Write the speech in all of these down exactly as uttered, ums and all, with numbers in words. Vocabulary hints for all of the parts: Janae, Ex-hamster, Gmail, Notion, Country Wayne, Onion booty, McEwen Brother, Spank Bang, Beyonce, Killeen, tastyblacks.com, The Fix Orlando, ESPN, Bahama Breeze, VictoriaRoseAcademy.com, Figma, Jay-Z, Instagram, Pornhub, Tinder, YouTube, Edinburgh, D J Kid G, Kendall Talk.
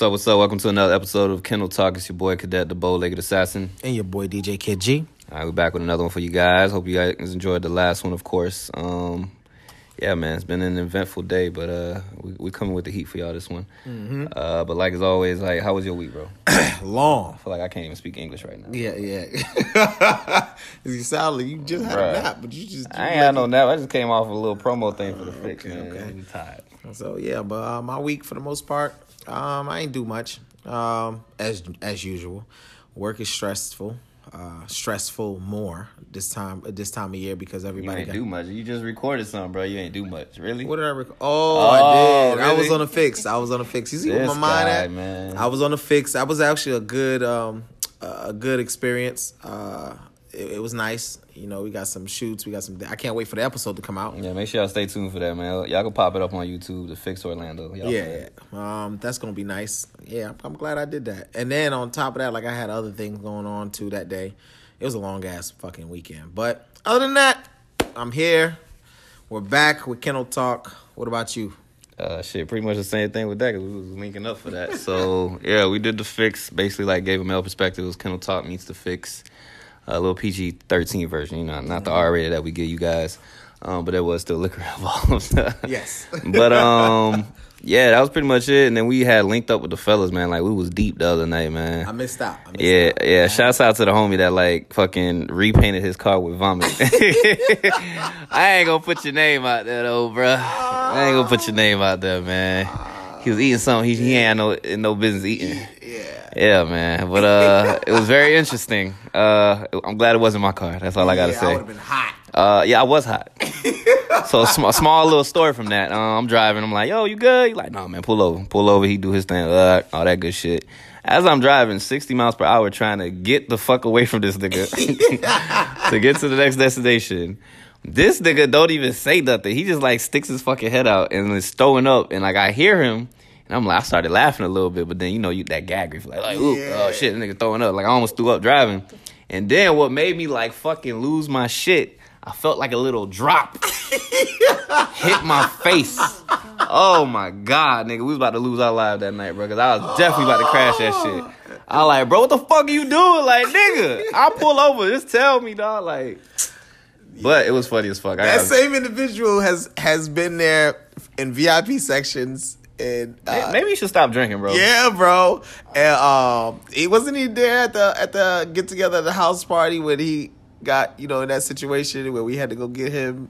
What's up, what's up? Welcome to another episode of Kendall Talk. It's your boy, Cadet, the bow-legged assassin. And your boy, D J Kid G. All right, we're back with another one for you guys. Hope you guys enjoyed the last one, of course. Um, yeah, man, it's been an eventful day, but uh, we, we coming with the heat for y'all this one. Mm-hmm. Uh, but like as always, like, how was your week, bro? Long. I feel like I can't even speak English right now. Yeah, yeah. You sound like you just had Bruh. a nap, but you just... You I ain't had no nap. I just came off a little promo thing for The Fix, okay, man. Okay. I'm tired. So, yeah, but uh, my week, for the most part... Um, I ain't do much. Um, as as usual, work is stressful. Uh, stressful more this time this time of year because everybody you ain't got... do much. You just recorded something, bro. You ain't do much, really. What did I record? Oh, oh, I did. Really? I was on a fix. I was on a fix. You see this where my mind guy, at? Man. I was on a fix. I was actually a good um a good experience. Uh, it, it was nice. You know, we got some shoots. We got some... I can't wait for the episode to come out. Yeah, make sure y'all stay tuned for that, man. Y'all can pop it up on YouTube, The Fix Orlando. Y'all yeah, yeah. Um, that's going to be nice. Yeah, I'm, I'm glad I did that. And then on top of that, like, I had other things going on, too, that day. It was a long-ass fucking weekend. But other than that, I'm here. We're back with Kendall Talk. What about you? Uh, shit, pretty much the same thing with that because we was linking up for that. So, yeah, we did The Fix. Basically, like, gave a male perspective. It was Kendall Talk meets The Fix. A little P G thirteen version, you know, not the R-rated that we give you guys, um, but there was still liquor involved. Yes. But, um, yeah, that was pretty much it. And then we had linked up with the fellas, man. Like, we was deep the other night, man. I missed out. I missed yeah, out. yeah. Shouts out to the homie that, like, fucking repainted his car with vomit. I ain't gonna put your name out there, though, bro. I ain't gonna put your name out there, man. He was eating something he, he ain't no, no business eating. Yeah. Yeah, man. But uh, it was very interesting. Uh, I'm glad it wasn't my car. That's all I got to yeah, say. I would have been hot. Uh, yeah, I was hot. So a small, small little story from that. Uh, I'm driving. I'm like, yo, you good? He's like, no, nah, man, pull over. Pull over. He do his thing. Uh, all that good shit. As I'm driving sixty miles per hour trying to get the fuck away from this nigga to get to the next destination. This nigga don't even say nothing. He just, like, sticks his fucking head out and is throwing up. And, like, I hear him. And I'm like, I started laughing a little bit. But then, you know, you that gag reflex. Like, like ooh, yeah. oh, shit, that nigga throwing up. Like, I almost threw up driving. And then what made me, like, fucking lose my shit, I felt like a little drop hit my face. Oh, my God, nigga. We was about to lose our lives that night, bro. Because I was definitely about to crash that shit. I was like, bro, what the fuck are you doing? Like, nigga, I pull over. Just tell me, dog. Like... But it was funny as fuck. I that same individual has, has been there in V I P sections. And uh, maybe you should stop drinking, bro. Yeah, bro. And um, he wasn't he there at the at the get together at the house party when he got you know in that situation where we had to go get him.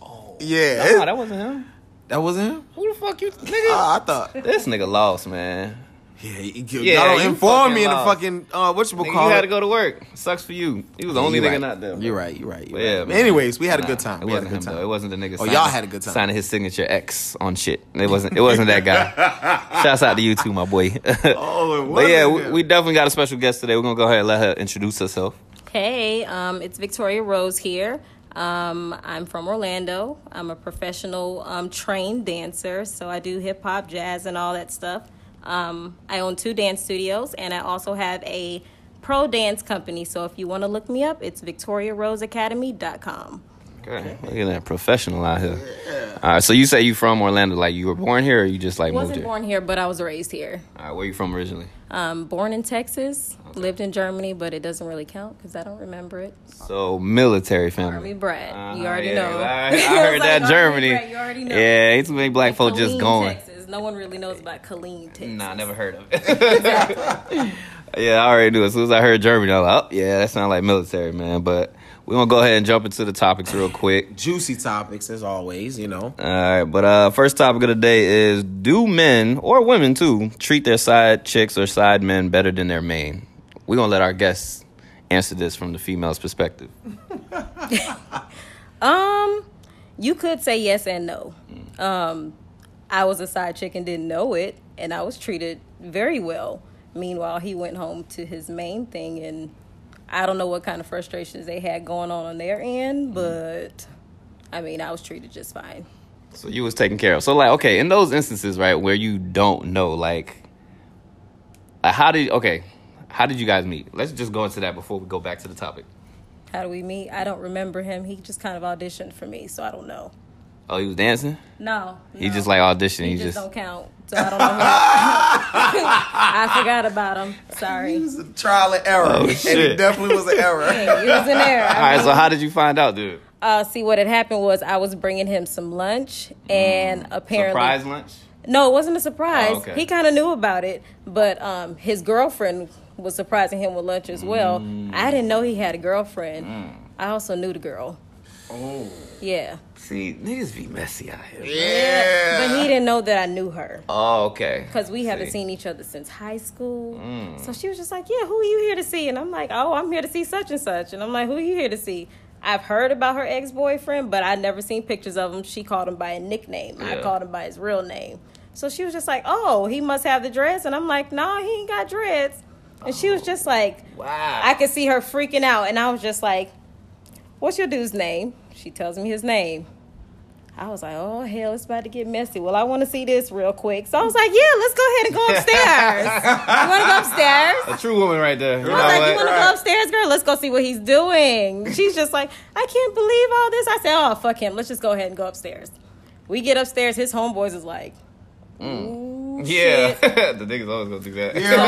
Oh, yeah, no, it, that wasn't him. That wasn't him. Who the fuck you, nigga? Uh, I thought this nigga lost, man. Yeah, you, yeah, y'all don't inform me in the fucking uh, what you call it. You had to go to work. Sucks for you. He was the only nigga not there. You're right. You're right. You're yeah. Right. Man. Anyways, we had a good time. It we wasn't had a good him time. Though. It wasn't the nigga. Oh, signing, y'all had a good time. Signing his signature X on shit. It wasn't. It wasn't that guy. Shouts out to you too, my boy. Oh, it was. But yeah, we, we definitely got a special guest today. We're gonna go ahead and let her introduce herself. Hey, um, it's Victoria Rose here. Um, I'm from Orlando. I'm a professional um, trained dancer, so I do hip hop, jazz, and all that stuff. Um, I own two dance studios, and I also have a pro dance company. So if you want to look me up, it's Victoria Rose Academy dot com. Okay, look at that professional out here. Yeah. All right, so you say you from Orlando. Like, you were born here or you just, like, moved here? I wasn't born here, but I was raised here. All right, where you from originally? Um, born in Texas, okay. Lived in Germany, but it doesn't really count because I don't remember it. So, military family. Army brat. Uh, you already yeah, know. I, I heard I that, like, Germany. Brat, you already know. Yeah, ain't too many black folks just going. Texas. No one really knows about Killeen, Texas. Nah, I never heard of it. Yeah, I already knew. As soon as I heard Germany, I was like, oh, yeah, that sounds like military, man. But we're going to go ahead and jump into the topics real quick. Juicy topics, as always, you know. All right, but uh, first topic of the day is, do men, or women, too, treat their side chicks or side men better than their main? We're going to let our guests answer this from the female's perspective. um, You could say yes and no. Mm. Um. I was a side chick and didn't know it, and I was treated very well. Meanwhile, he went home to his main thing, and I don't know what kind of frustrations they had going on on their end, but, I mean, I was treated just fine. So you was taken care of. So, like, okay, in those instances, right, where you don't know, like, like how did, okay, how did you guys meet? Let's just go into that before we go back to the topic. How do we meet? I don't remember him. He just kind of auditioned for me, so I don't know. Oh, he was dancing? No. no. He just like auditioning. He, he just, just don't count. So I don't know. I forgot about him. Sorry. It was a trial and error. Oh, shit. And it definitely was an error. Hey, it was an error. All right, so how did you find out, dude? Uh, see, what had happened was I was bringing him some lunch, and mm. apparently... Surprise lunch? No, it wasn't a surprise. Oh, okay. He kind of knew about it, but um, his girlfriend was surprising him with lunch as well. Mm. I didn't know he had a girlfriend. Mm. I also knew the girl. Oh. Yeah. See, niggas be messy out here. Yeah. yeah. But he didn't know that I knew her. Oh, okay. Because we see. haven't seen each other since high school. Mm. So she was just like, yeah, who are you here to see? And I'm like, oh, I'm here to see such and such. And I'm like, who are you here to see? I've heard about her ex-boyfriend, but I'd never seen pictures of him. She called him by a nickname. Yeah. I called him by his real name. So she was just like, oh, he must have the dreads. And I'm like, no, he ain't got dreads. And oh, she was just like, wow. I could see her freaking out. And I was just like, what's your dude's name? She tells me his name. I was like, oh, hell, it's about to get messy. Well, I want to see this real quick. So I was like, yeah, let's go ahead and go upstairs. You want to go upstairs? A true woman right there. You I was know like, what? You want to go upstairs, girl? Let's go see what he's doing. She's just like, I can't believe all this. I said, oh, fuck him. Let's just go ahead and go upstairs. We get upstairs. His homeboys is like, ooh, mm. yeah. The niggas always going to do that. Yeah. So,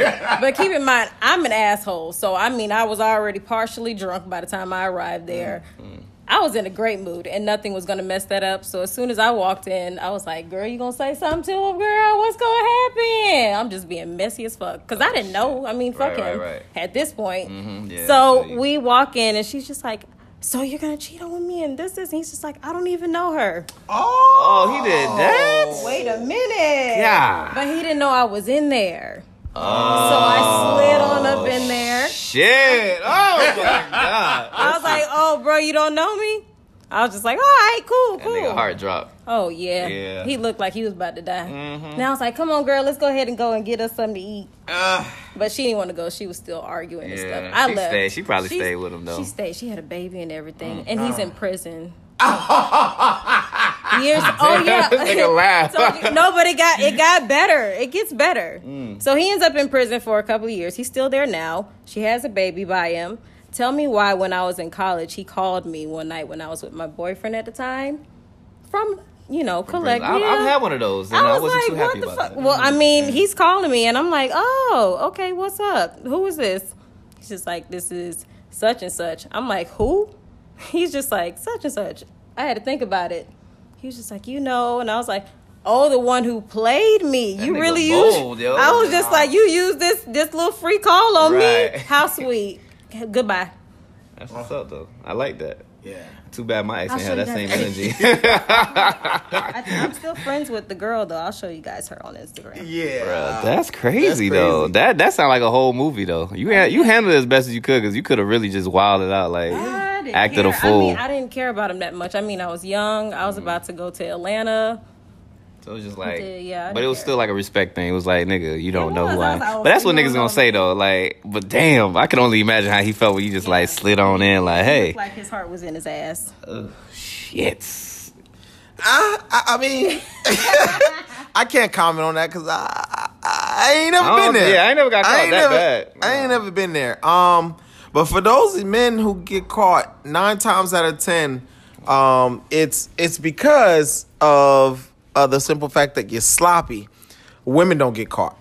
yeah. But keep in mind, I'm an asshole. So, I mean, I was already partially drunk by the time I arrived there. Mm-hmm. I was in a great mood, and nothing was going to mess that up. So as soon as I walked in, I was like, girl, you going to say something to him, girl? What's going to happen? I'm just being messy as fuck. Because oh, I didn't shit. know. I mean, fuck right, him right, right. at this point. Mm-hmm. Yeah, so yeah. we walk in, and she's just like, so you're going to cheat on me? And this is, and he's just like, I don't even know her. Oh, oh he did that? Oh, wait a minute. Yeah. But he didn't know I was in there. Oh, so I slid on up in there. Shit. Oh, my God. I was like, oh, bro, you don't know me? I was just like, all right, cool, cool. That nigga heart dropped. Oh, yeah. yeah. He looked like he was about to die. Mm-hmm. Now I was like, come on, girl, let's go ahead and go and get us something to eat. Uh, but she didn't want to go. She was still arguing yeah, and stuff. I she left. Stayed. She probably she, stayed with him, though. She stayed. She had a baby and everything. Mm-hmm. And he's in prison. Years. Oh yeah. Like a laugh. So, no, but it got it got better. It gets better. Mm. So he ends up in prison for a couple of years. He's still there now. She has a baby by him. Tell me why when I was in college, he called me one night when I was with my boyfriend at the time. From you know, from collect. I, yeah. I've had one of those. And I, was I wasn't like, too happy what the about fu- that. Well, I mean, he's calling me, and I'm like, oh, okay, what's up? Who is this? He's just like, this is such and such. I'm like, who? He's just like, such and such. I had to think about it. He was just like, you know, and I was like, oh, the one who played me. That you really used. Bold, yo. I was just like, you used this this little free call on right. me. How sweet. Goodbye. That's what's up, though. I like that. Yeah. Too bad my ex didn't have that, that same that. energy. I think I'm still friends with the girl, though. I'll show you guys her on Instagram. Yeah. Bruh, that's, crazy, that's crazy, though. That that sounds like a whole movie, though. You you handled it as best as you could because you could have really just wilded out like. Yeah. Acted care. a fool. I mean, I didn't care about him that much. I mean, I was young. I was mm. about to go to Atlanta. So it was just like, did, yeah, but it was care. still like a respect thing. It was like, nigga, you don't it know was, who I am. Like, oh, but that's what niggas gonna say though. Like, but damn, I could only imagine how he felt when you just yeah. like slid on in. Like, hey, it looked like his heart was in his ass. Oh shit. I I, I mean, I can't comment on that because I, I I ain't never I been there. Yeah, I ain't never got caught that never, bad. No. I ain't never been there. Um. But for those men who get caught nine times out of ten, um, it's it's because of uh, the simple fact that you're sloppy. Women don't get caught.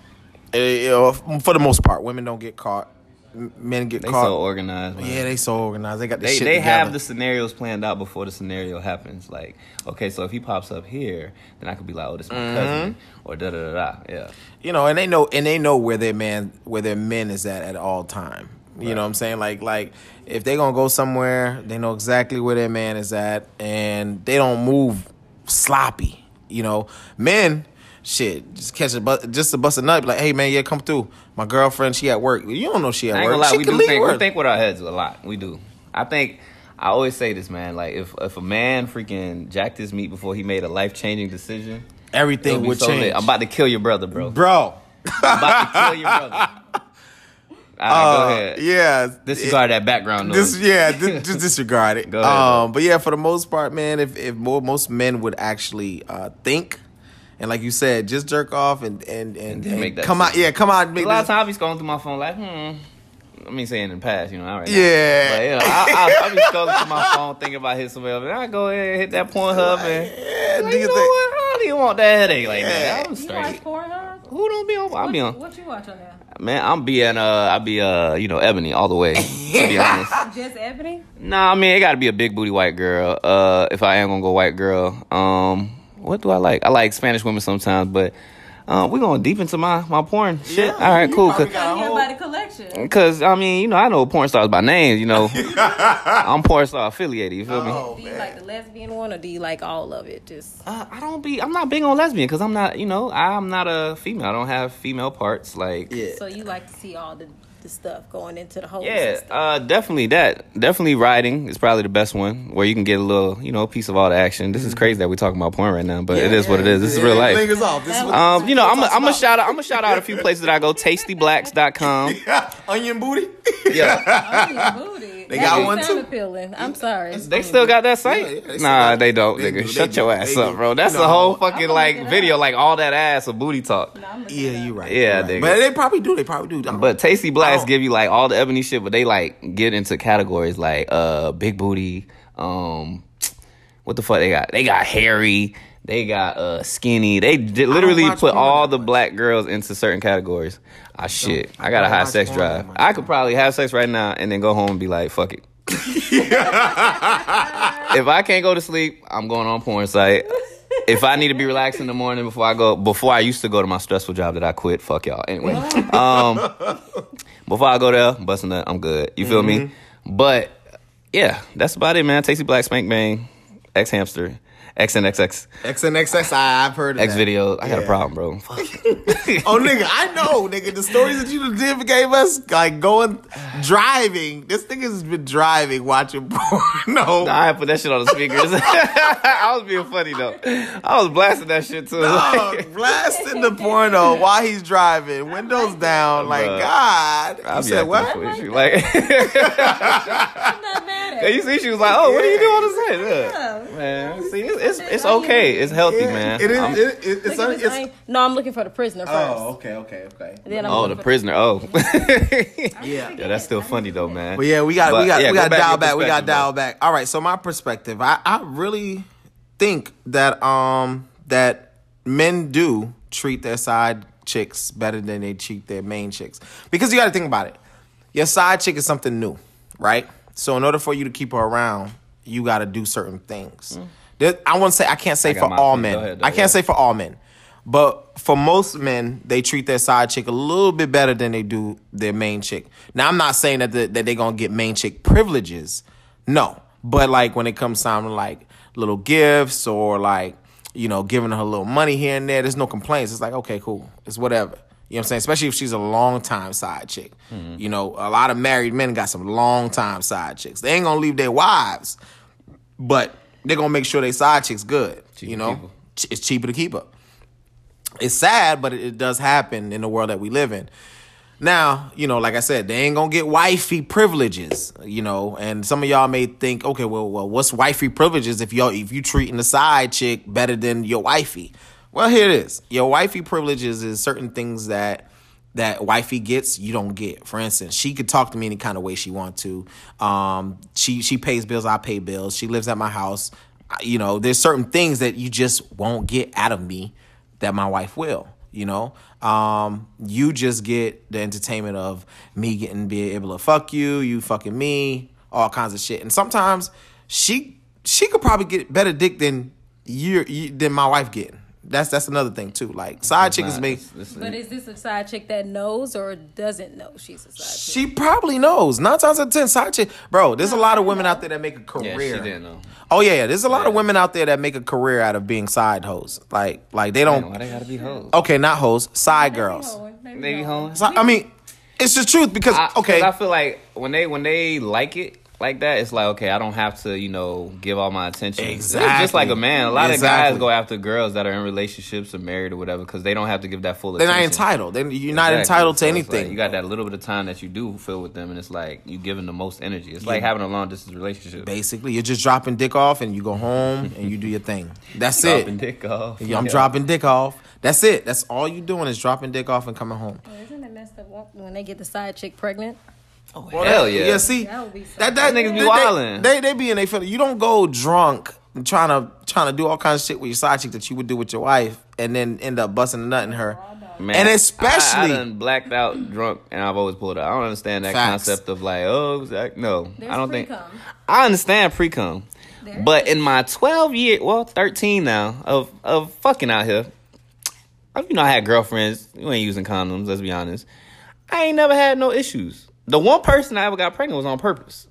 Uh, for the most part, women don't get caught. Men get they caught. They so organized. Man. Yeah, they so organized. They got this they, shit They together. have the scenarios planned out before the scenario happens. Like, okay, so if he pops up here, then I could be like, oh, this is my mm-hmm. cousin, or da da da da. Yeah. You know, and they know, and they know where their man, where their men is at at all time. You know what I'm saying? Like, like if they're going to go somewhere, they know exactly where their man is at, and they don't move sloppy, you know? Men, shit, just catch a bus, just a bust a nut, like, hey, man, yeah, come through. My girlfriend, she at work. You don't know she at I ain't work. Lie, she we, do think, work. we think with our heads a lot. We do. I think, I always say this, man, like, if, if a man freaking jacked his meat before he made a life-changing decision. Everything would so change. Lit. I'm about to kill your brother, bro. Bro. I'm about to kill your brother. All right, uh, go ahead. Yeah. Disregard it, that background noise. This, yeah, dis- just disregard it. Go ahead, um, but yeah, for the most part, man, if, if more, most men would actually uh, think, and like you said, just jerk off and, and, and, and, and make that come sense. out. Yeah, come out. And make a lot this. of times I'll be scrolling through my phone like, hmm. I mean, saying in the past, you know, all right. Yeah. But, you know, I, I, I be scrolling to my phone thinking about hitting somebody up, and I go ahead and hit that Pornhub, and yeah, like, do you, you know think? What? I don't even want that headache like that. I'm straight. You like Pornhub? Who don't be on? What, I be on. What you watch on there? Man, I'm being uh, I be uh, you know, Ebony all the way. To be honest, just Ebony. Nah, I mean, it got to be a big booty white girl. Uh, if I am gonna go white girl, um, what do I like? I like Spanish women sometimes, but uh, we're going deep into my my porn shit. Yeah, all right, cool. Cause, whole... collection. Cause I mean, you know, I know porn stars by names. You know, I'm porn star affiliated. You feel oh, me? Do you man. like the lesbian one, or do you like all of it? Just uh, I don't be. I'm not big on lesbian because I'm not. You know, I'm not a female. I don't have female parts. Like yeah. So you like to see all the. the stuff going into the whole yeah uh definitely that definitely riding is probably the best one where you can get a little, you know, piece of all the action. This is crazy that we're talking about porn right now, but yeah, it is yeah, what it is. This yeah, is real life. This was, um you know, i'm gonna I'm I'm shout out i'm gonna shout out a few places that I go. tasty blacks dot com. Yeah. Onion booty. Yeah. Onion booty. They that got one too. Appealing. I'm sorry. They still got that site? Yeah, nah, they don't, they nigga. Do, Shut do, your ass do. up, bro. That's no. a whole fucking like video, up. like all that ass of booty talk. No, yeah, you right. Yeah, nigga. Right. But they probably do. They probably do. But Tasty Blacks give you like all the ebony shit, but they like get into categories like uh big booty. Um, what the fuck they got? They got hairy. They got uh skinny. They d- literally put all the black girls into certain categories. Ah, shit. I got a high sex drive. I could probably have sex right now and then go home and be like, fuck it. If I can't go to sleep, I'm going on porn site. If I need to be relaxed in the morning before I go, before I used to go to my stressful job that I quit, fuck y'all. Anyway, um, before I go there, busting that, I'm good. You feel mm-hmm. me? But yeah, that's about it, man. Tasty Black, Spank Bang, Ex-hamster. X N X X. X N X X, I, I've heard of X that. Video. I yeah. got a problem, bro. Fuck. Oh, nigga, I know, nigga. The stories that you did gave us, like, going, driving. This nigga's been driving, watching porn. No. Nah, I had put that shit on the speakers. I was being funny, though. I was blasting that shit, too. No, like, blasting the porno while he's driving. Windows like down. Like, uh, God. I said, what? Like that. Like, I'm not mad at you. You see, she was like, oh, yeah. What are you doing on this head? Yeah. Yeah. Man, see, it's It's, it's okay. It's healthy, yeah, man. It is. I'm, it, it, it's, a, it's no. I'm looking for the prisoner first. Oh, okay, okay, okay. Then I'm oh, the prisoner. Oh, yeah. Yeah, that's still funny though, man. But yeah, we got, but, we got, yeah, we got dial back. We got dial back. All right. So my perspective, I, I really think that um that men do treat their side chicks better than they treat their main chicks, because you got to think about it. Your side chick is something new, right? So in order for you to keep her around, you got to do certain things. Mm. I want to say I can't say I for all men. Ahead, though, I can't yeah. say for all men, but for most men, they treat their side chick a little bit better than they do their main chick. Now, I'm not saying that the, that they're gonna get main chick privileges, no. But like when it comes time to like little gifts or like, you know, giving her a little money here and there, there's no complaints. It's like, okay, cool, it's whatever. You know what I'm saying? Especially if she's a long time side chick. Mm-hmm. You know, a lot of married men got some long time side chicks. They ain't gonna leave their wives, but they're going to make sure they side chick's good, cheaper, you know? Ch- it's cheaper to keep her. It's sad, but it, it does happen in the world that we live in. Now, you know, like I said, they ain't going to get wifey privileges, you know? And some of y'all may think, okay, well, well what's wifey privileges if y'all if you treating the side chick better than your wifey? Well, here it is. Your wifey privileges is certain things that that wifey gets, you don't get. For instance, she could talk to me any kind of way she want to. Um, she she pays bills, I pay bills. She lives at my house. You know, there's certain things that you just won't get out of me that my wife will. You know, um, you just get the entertainment of me getting being able to fuck you, you fucking me, all kinds of shit. And sometimes she she could probably get better dick than you than my wife getting. That's that's another thing too. Like side chick is make. But is this a side chick that knows or doesn't know she's a side chick? She probably knows. Nine times out of ten, side chick. Bro, there's a lot of women out there that make a career. Yeah, she didn't know. Oh yeah, yeah. There's a lot yeah. of women out there that make a career out of being side hoes. Like like they don't. Why they gotta be hoes? Okay, not hoes. Side girls. Maybe hoes. I mean, it's the truth because I, okay. I feel like when they when they like it. Like that, it's like, okay, I don't have to, you know, give all my attention. Exactly. It's just like a man. A lot exactly. of guys go after girls that are in relationships or married or whatever because they don't have to give that full attention. They're not entitled. They're, you're exactly. not entitled to so anything. Like you got that little bit of time that you do fill with them, and it's like you giving the most energy. It's yeah. like having a long-distance relationship. Basically, you're just dropping dick off, and you go home, and you do your thing. That's dropping it. Dropping dick off. I'm yeah. dropping dick off. That's it. That's all you're doing is dropping dick off and coming home. Well, isn't it messed up when they get the side chick pregnant? Oh, well, hell that, yeah. Yeah, see, that, be that, that niggas be wildin'. They, they, they be in their feelings. You don't go drunk and trying to, trying to do all kinds of shit with your side chick that you would do with your wife and then end up busting a nut in her. Man, and especially... I, I done blacked out drunk and I've always pulled out. I don't understand that facts. Concept of like, oh, like, no. There's I don't pre-cum. Think... I understand pre-cum. There but is. In my twelve year, well, thirteen now, of, of fucking out here, I, you know, I had girlfriends. You ain't using condoms, let's be honest. I ain't never had no issues. The one person I ever got pregnant was on purpose.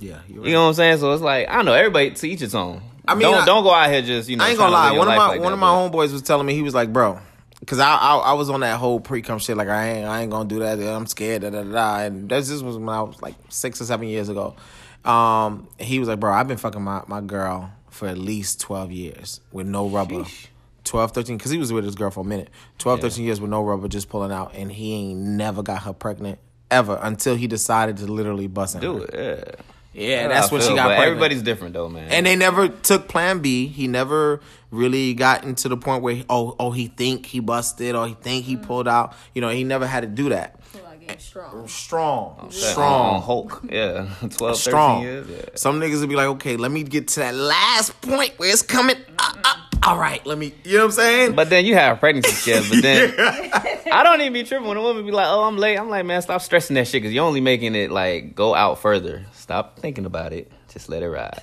Yeah, you're right. You know what I'm saying? So it's like, I don't know, everybody to each its own. I mean, don't I, don't go out here just, you know. I ain't gonna lie. One of my like one that, of my but. homeboys was telling me, he was like, bro, because I, I I was on that whole pre-cum shit. Like I ain't I ain't gonna do that. I'm scared. Da da da. And this was when I was like six or seven years ago. Um, he was like, bro, I've been fucking my my girl for at least twelve yeyears with no rubber. Sheesh. twelve, thirteen, because he was with his girl for a minute. twelve, yeah. thirteen years with no rubber, just pulling out, and he ain't never got her pregnant. Ever until he decided to literally bust in do her. It, yeah, yeah. That's what she got. Pregnant. Everybody's different though, man. And they never took Plan B. He never really gotten to the point where oh oh he think he busted or he think he mm-hmm. pulled out. You know, he never had to do that. Like strong, strong, oh, strong Hulk. Yeah, twelve, strong. thirteen years. Yeah. Some niggas would be like, okay, let me get to that last point where it's coming up. up. All right, let me, you know what I'm saying? But then you have pregnancy shit, but then yeah. I don't even be tripping when a woman be like, oh, I'm late. I'm like, man, stop stressing that shit because you're only making it, like, go out further. Stop thinking about it. Just let it ride.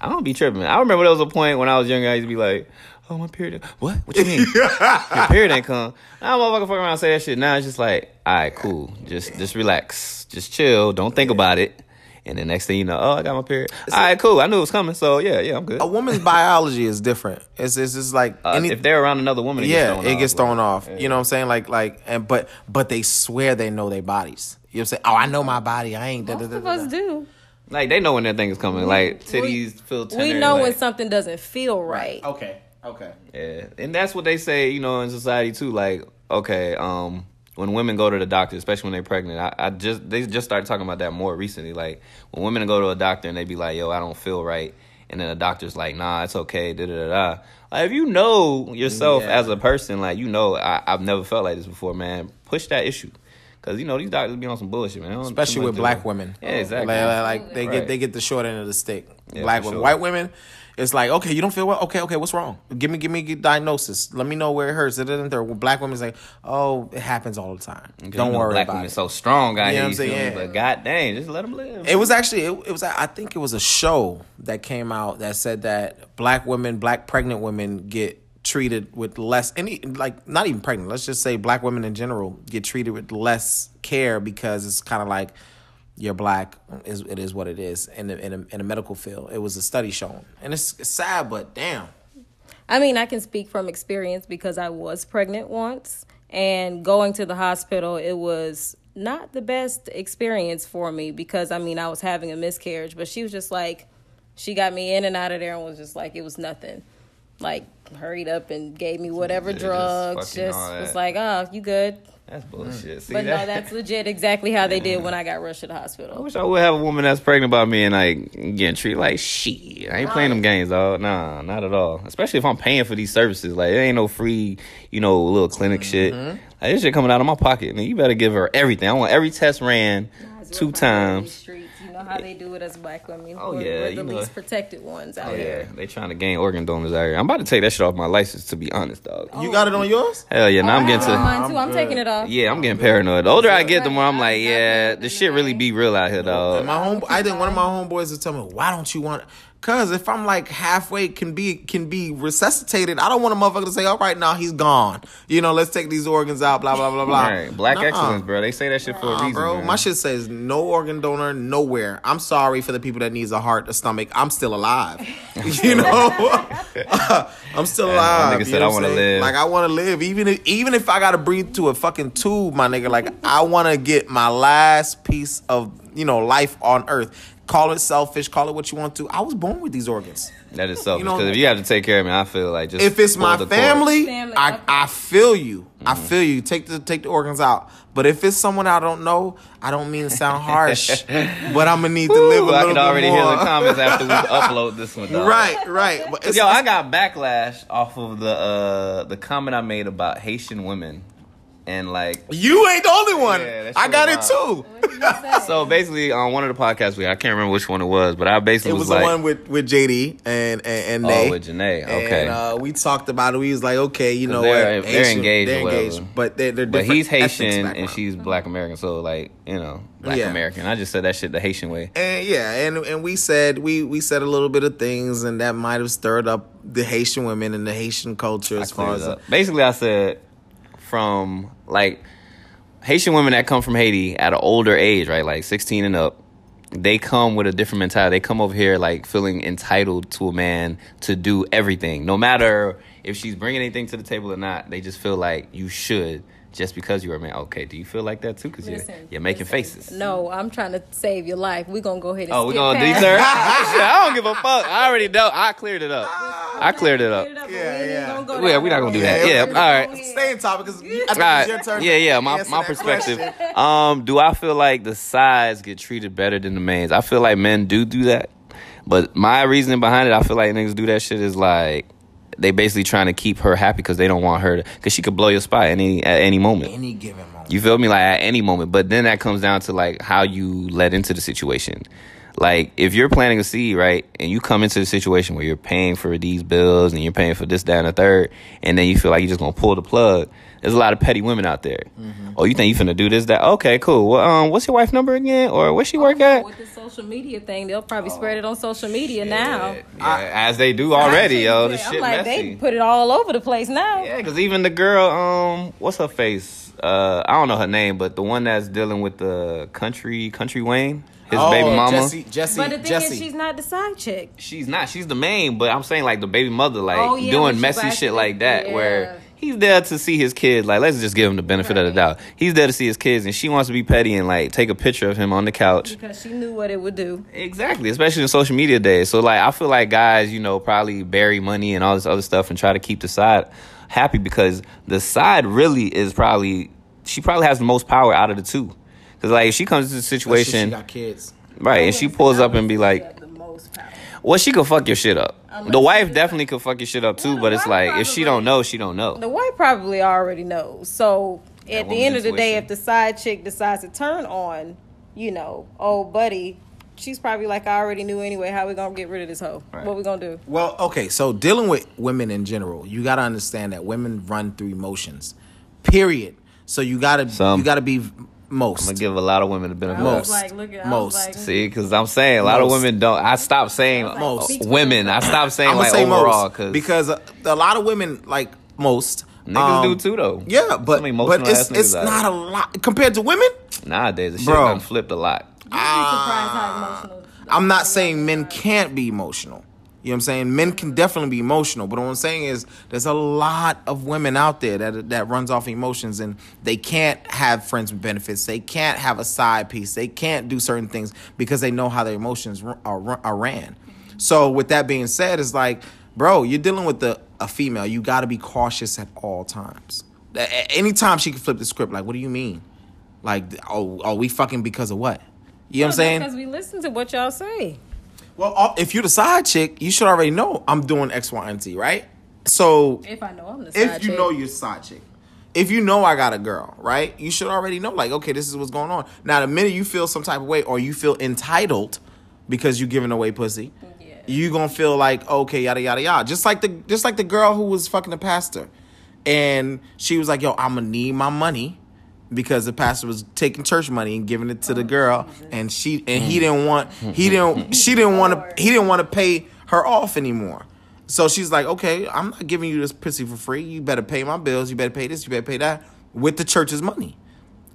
I don't be tripping. I remember there was a point when I was younger, I used to be like, oh, my period. What? What you mean? Your period ain't come. Now I'm motherfucking fucking around and say that shit. Now it's just like, all right, cool. Just, just relax. Just chill. Don't think about it. And the next thing you know, oh, I got my period. All right, cool. I knew it was coming, so yeah, yeah, I'm good. A woman's biology is different. It's it's just like uh, any, if they're around another woman, it yeah, gets it gets thrown off. Yeah. You know what I'm saying? Like like and but but they swear they know their bodies. You know what I'm saying? Oh, I know my body. I ain't. Most da, da, da, da, of us do. Like they know when that thing is coming. Like titties we, feel tender. We know like, when something doesn't feel right. Okay. Okay. Yeah, and that's what they say. You know, in society too. Like okay, um. when women go to the doctor, especially when they're pregnant, I, I just they just started talking about that more recently. Like when women go to a doctor and they be like, "Yo, I don't feel right," and then the doctor's like, "Nah, it's okay." Da da da da. Like if you know yourself yeah. as a person, like you know, I, I've never felt like this before, man. Push that issue, because you know these doctors be on some bullshit, man. Especially with black women. Yeah, exactly. Like, like they right. get they get the short end of the stick. Yeah, black women, sure. White women. It's like, okay, you don't feel well? Okay, okay, what's wrong? Give me give me a diagnosis. Let me know where it hurts. Black women say, oh, it happens all the time. Don't you know, worry black about women it. So strong, I you know what I'm saying? Yeah. But god dang, just let them live. It was actually, it, it was. I think it was a show that came out that said that black women, black pregnant women get treated with less, any like not even pregnant, let's just say black women in general get treated with less care because it's kind of like, you're black, is it is what it is in the, in the, in the medical field. It was a study shown. And it's sad, but damn. I mean, I can speak from experience because I was pregnant once. And going to the hospital, it was not the best experience for me because, I mean, I was having a miscarriage. But she was just like, she got me in and out of there and was just like, it was nothing. Like, hurried up and gave me whatever drugs. Just, just was like, oh, you good. That's bullshit. See, but no, that's legit exactly how they did when I got rushed to the hospital. I wish I would have a woman that's pregnant by me and like getting treated like shit. I ain't playing them games, dog. Nah, not at all. Especially if I'm paying for these services. Like, there ain't no free, you know, little clinic mm-hmm. shit. Like, this shit coming out of my pocket. Man, you better give her everything. I want every test ran nah, two times. You know how they do it as black women. Oh, we're, yeah. We're the least know. Protected ones out oh, here. Yeah. They trying to gain organ donors out here. I'm about to take that shit off my license, to be honest, dog. Oh. You got it on yours? Hell yeah. Now oh, I'm getting to... Mine too. I'm, I'm taking it off. Yeah, I'm, I'm getting good. Paranoid. The older good. I get, the more I'm like, yeah, this shit really be real out here, dog. My home, I think one of my homeboys was telling me, why don't you want... Because if I'm like halfway can be can be resuscitated, I don't want a motherfucker to say, all right, now nah, he's gone. You know, let's take these organs out, blah, blah, blah, blah. Right. Black nuh-uh. excellence, bro. They say that shit for uh-uh, a reason, bro. Man. My shit says no organ donor, nowhere. I'm sorry for the people that needs a heart, a stomach. I'm still alive. You know? I'm still alive. That nigga said I want to live. Like, I want to live. Even if, even if I got to breathe through a fucking tube, my nigga, like, I want to get my last piece of, you know, life on earth. Call it selfish. Call it what you want to. I was born with these organs. That is selfish. Because you know, if you have to take care of me, I feel like just if it's my family, family, I okay. I feel you. Mm-hmm. I feel you. Take the take the organs out. But if it's someone I don't know, I don't mean to sound harsh, but I'm gonna need to live Ooh, a little bit more. I can already more. hear the comments after we upload this one. Dog. Right, right. But it's, yo, it's, I got backlash off of the uh, the comment I made about Haitian women. And like, you ain't the only one. Yeah, I got it too. So basically, on one of the podcasts we, I can't remember which one it was, but I basically it was, was the like, one with, with J D and and, and Nay. Oh, with Janae. Okay, and, uh, we talked about it. We was like, okay, you know, they're, Asian, they're engaged, they're engaged, but they're, they're different. But he's Haitian and she's Black American, so like, you know, Black yeah. American. I just said that shit the Haitian way. And yeah, and and we said we we said a little bit of things, and that might have stirred up the Haitian women and the Haitian culture as far as a, basically I said from like Haitian women that come from Haiti at an older age, right, like sixteen and up, they come with a different mentality. They come over here like feeling entitled to a man to do everything, no matter if she's bringing anything to the table or not. They just feel like you should just because you're a man. Okay, do you feel like that too? Because you're, you're making listen. faces. No, I'm trying to save your life. We're going to go ahead and oh, we're going to deter? I don't give a fuck. I already know. I cleared it up. I cleared it up. Yeah, yeah. Go yeah, we're not going to do that. Yeah, yeah. All right. Stay in topic because I think right. it's your turn. Yeah, yeah, my, my perspective. Um, do I feel like the sides get treated better than the mans? I feel like men do do that. But my reasoning behind it, I feel like niggas do that shit is like, they basically trying to keep her happy because they don't want her to, because she could blow your spot any at any moment. Any given moment. You feel me? Like at any moment. But then that comes down to like how you let into the situation. Like if you're planting a seed, right, and you come into the situation where you're paying for these bills and you're paying for this, that, and the third, and then you feel like you're just gonna pull the plug. There's a lot of petty women out there. Mm-hmm. Oh, you think you finna do this, that? Okay, cool. Well, um, what's your wife's number again? Or where she oh, work at? With the social media thing, they'll probably oh, spread it on social media shit. now. Yeah, I, as they do already, yo. This I'm shit like, messy. They put it all over the place now. Yeah, because even the girl, um, what's her face? Uh, I don't know her name, but the one that's dealing with the country, country Wayne. His oh, baby mama. Jessie, Jessie, but the thing Jessie. is, she's not the side chick. She's not. She's the main, but I'm saying, like, the baby mother, like, oh, yeah, doing messy actually, shit like that, yeah. where he's there to see his kids. Like, let's just give him the benefit right. of the doubt. He's there to see his kids, and she wants to be petty and, like, take a picture of him on the couch. Because she knew what it would do. Exactly, especially in social media days. So, like, I feel like guys, you know, probably bury money and all this other stuff and try to keep the side happy because the side really is probably, she probably has the most power out of the two. Because, like, if she comes to the situation... She got kids. Right, and she pulls up and be like... Well, she could fuck your shit up. The wife definitely could fuck your shit up, too. But it's like, if she don't know, she don't know. The wife probably already knows. So, at the end of the day, if the side chick decides to turn on, you know, old buddy... She's probably like, I already knew anyway. How we gonna get rid of this hoe? Right. What we gonna do? Well, okay, so dealing with women in general, you gotta understand that women run through emotions. Period. So, you gotta, Some. you gotta be... Most. I'm going to give a lot of women a benefit. Most. Like, look at, most. Like, See, because I'm saying a lot most. of women don't. I stopped saying I most women. I stopped saying like say overall. Cause because a, a lot of women, like most. Niggas um, do too, though. Yeah, but, but it's, it's not a lot. Compared to women? Nowadays, the shit done flipped a lot. You'd be surprised how emotional. I'm not saying men can't be emotional. You know what I'm saying? Men can definitely be emotional, but what I'm saying is there's a lot of women out there that that runs off emotions, and they can't have friends with benefits. They can't have a side piece. They can't do certain things because they know how their emotions are, are ran. So with that being said, it's like, bro, you're dealing with a, a female. You got to be cautious at all times. At any time she can flip the script, like, what do you mean? Like, oh, are we fucking because of what? You know what I'm saying? Because we listen to what y'all say. Well, if you're the side chick, you should already know I'm doing X, Y, and Z, right? So if I know I'm the side chick, if you know you're side chick, if you know I got a girl, right? You should already know, like, okay, this is what's going on. Now, the minute you feel some type of way or you feel entitled because you're giving away pussy, yeah. you're gonna feel like, okay, yada yada yada. Just like the just like the girl who was fucking the pastor, and she was like, yo, I'm gonna need my money. Because the pastor was taking church money and giving it to the girl, and she and he didn't want he didn't she didn't want to he didn't want to pay her off anymore. So she's like, okay, I'm not giving you this pussy for free. You better pay my bills. You better pay this. You better pay that with the church's money,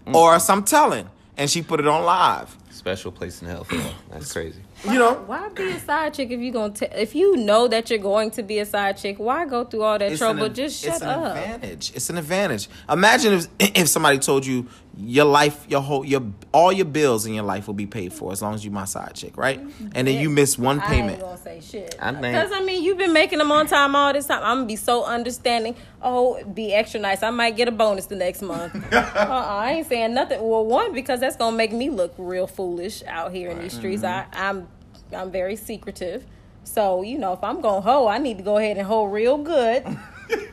mm. or some telling. And she put it on live. Special place in hell for her. That's crazy. Why, you know, why be a side chick if you gonna t- if you know that you're going to be a side chick? Why go through all that it's trouble? An, Just shut up. It's an advantage. It's an advantage. Imagine if if somebody told you your life, your whole, your all your bills in your life will be paid for as long as you my side chick, right? And then you miss one payment. I ain't gonna say shit. I think because I mean you've been making them on time all this time. I'm gonna be so understanding. Oh, be extra nice. I might get a bonus the next month. uh, uh-uh, I ain't saying nothing. Well, one because that's gonna make me look real foolish out here in these streets. Mm-hmm. I, I'm I'm very secretive, so you know if I'm gonna hoe, I need to go ahead and hoe real good.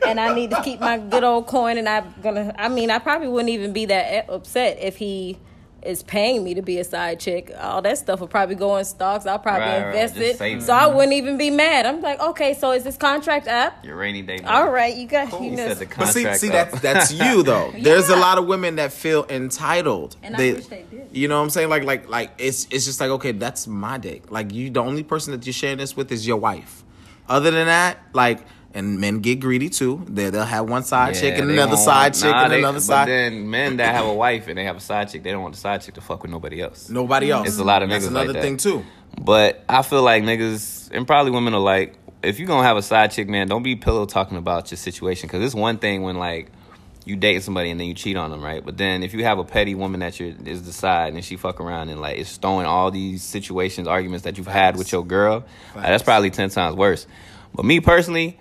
and I need to keep my good old coin, and I'm gonna, I mean, I probably wouldn't even be that upset if he is paying me to be a side chick. All that stuff will probably go in stocks. I'll probably right, invest right. it. So I wouldn't even be mad. I'm like, okay, so is this contract up? Your rainy day. All right, you got cool. you know. You said the contract but see, see that's, that's you, though. Yeah. There's a lot of women that feel entitled. And they, I wish they did. You know what I'm saying? Like, like, like it's it's just like, okay, that's my dick. Like, you, the only person that you're sharing this with is your wife. Other than that, like... And men get greedy, too. They, they'll have one side yeah, chick and another side chick nah, and they, another side. But then men that have a wife and they have a side chick, they don't want the side chick to fuck with nobody else. Nobody else. It's a lot of That's niggas like that. That's another thing, too. But I feel like niggas, and probably women are like, if you're going to have a side chick, man, don't be pillow talking about your situation. Because it's one thing when, like, you date somebody and then you cheat on them, right? But then if you have a petty woman that you're, is the side and she fuck around and, like, is throwing all these situations, arguments that you've had with your girl, like, that's probably ten times worse. But me personally...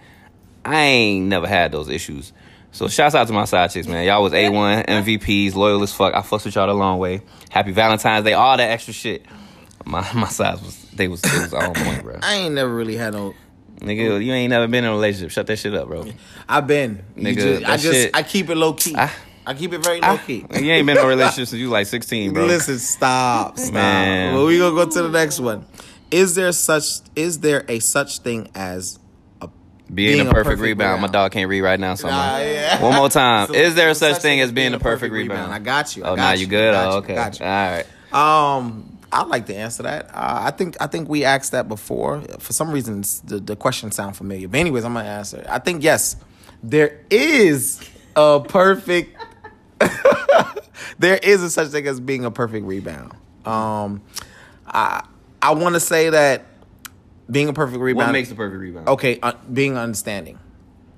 I ain't never had those issues. So shouts out to my side chicks, man. Y'all was A one, M V Ps, loyal as fuck. I fucked with y'all the long way. Happy Valentine's Day, all that extra shit. My my sides was, they was, it was on point, bro. I ain't never really had no... Nigga, you ain't never been in a relationship. Shut that shit up, bro. I've been. Nigga, just, I just, shit, I keep it low key. I, I keep it very low I, key. You ain't been in a relationship since you like sixteen, bro. Listen, stop, stop. Man. Well, we gonna go to the next one. Is there such, is there a such thing as... Being, being a perfect, a perfect rebound. rebound. My dog can't read right now, so nah, yeah. One more time. So is there a such thing as being a perfect rebound? rebound? I got you. I oh, now nah, you, you good? Oh, okay. You, got you. All right. Um, I'd like to answer that. Uh, I think I think we asked that before. For some reason, the, the question sounds familiar. But anyways, I'm going to answer it. I think, yes, there is a perfect... there is a such thing as being a perfect rebound. Um, I I want to say that being a perfect rebound. What makes a perfect rebound? Okay, uh, being understanding,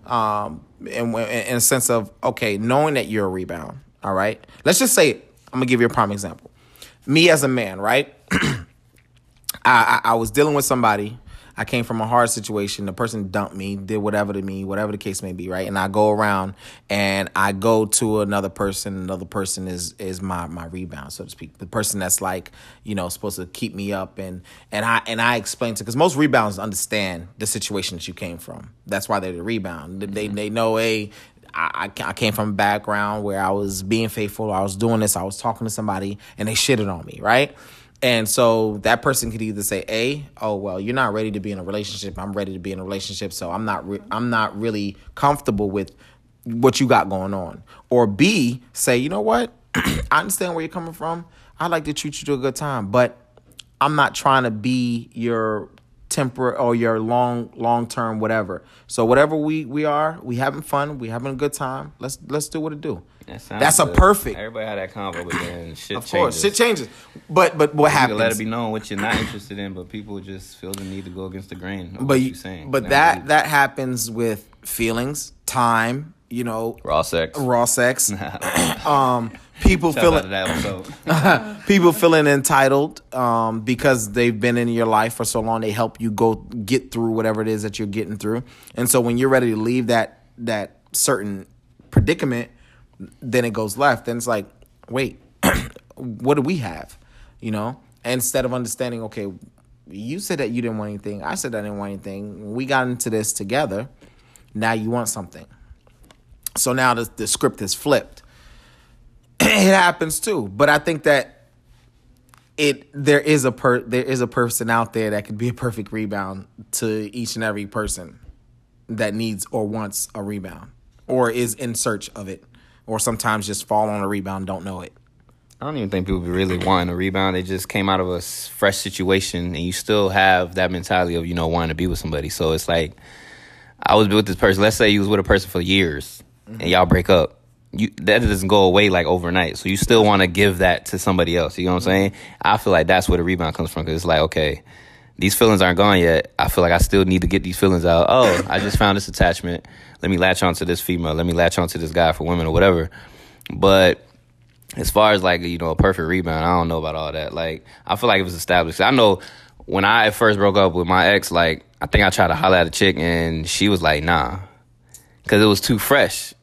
um, and in a sense of okay, knowing that you're a rebound. All right, let's just say I'm gonna give you a prime example. Me as a man, right? I, I I was dealing with somebody. I came from a hard situation. The person dumped me, did whatever to me, whatever the case may be, right? And I go around and I go to another person. Another person is is my, my rebound, so to speak. The person that's like, you know, supposed to keep me up. And, and I and I explain to, because most rebounds understand the situation that you came from. That's why they're the rebound. Mm-hmm. They, they know, hey, I, I came from a background where I was being faithful. I was doing this. I was talking to somebody and they shitted on me, right? And so that person could either say, "A, oh well, you're not ready to be in a relationship. I'm ready to be in a relationship, so I'm not. Re- I'm not really comfortable with what you got going on." Or B, say, "You know what? I understand where you're coming from. I like to treat you to a good time, but I'm not trying to be your temporary or your long, long term whatever. So whatever we we are, we having fun, we having a good time. Let's let's do what it do." That That's good. a perfect. Everybody had that convo, but then shit of changes. Of course, shit changes. But but what you happens? Let it be known what you're not interested in, but people just feel the need to go against the grain. But you, saying. But that really... that happens with feelings, time, you know, raw sex, raw sex. um, people feeling people feeling entitled um, because they've been in your life for so long. They help you go get through whatever it is that you're getting through, and so when you're ready to leave that that certain predicament. Then it goes left. Then it's like, wait, what do we have? You know, instead of understanding, okay, you said that you didn't want anything. I said I didn't want anything. We got into this together. Now you want something. So now the, the script is flipped. It happens too. But I think that it there is a per, there is a person out there that could be a perfect rebound to each and every person that needs or wants a rebound or is in search of it. Or sometimes just fall on a rebound, don't know it. I don't even think people be really wanting a rebound. They just came out of a fresh situation, and you still have that mentality of, you know, wanting to be with somebody. So it's like, I was with this person. Let's say you was with a person for years, mm-hmm. and y'all break up. You that doesn't go away like overnight. So you still want to give that to somebody else. You know what mm-hmm. I'm saying? I feel like that's where the rebound comes from because it's like, okay, these feelings aren't gone yet. I feel like I still need to get these feelings out. Oh, I just found this attachment. Let me latch on to this female. Let me latch on to this guy for women or whatever. But as far as, like, you know, a perfect rebound, I don't know about all that. Like, I feel like it was established. I know when I first broke up with my ex, like, I think I tried to holler at a chick, and she was like, nah. Because it was too fresh.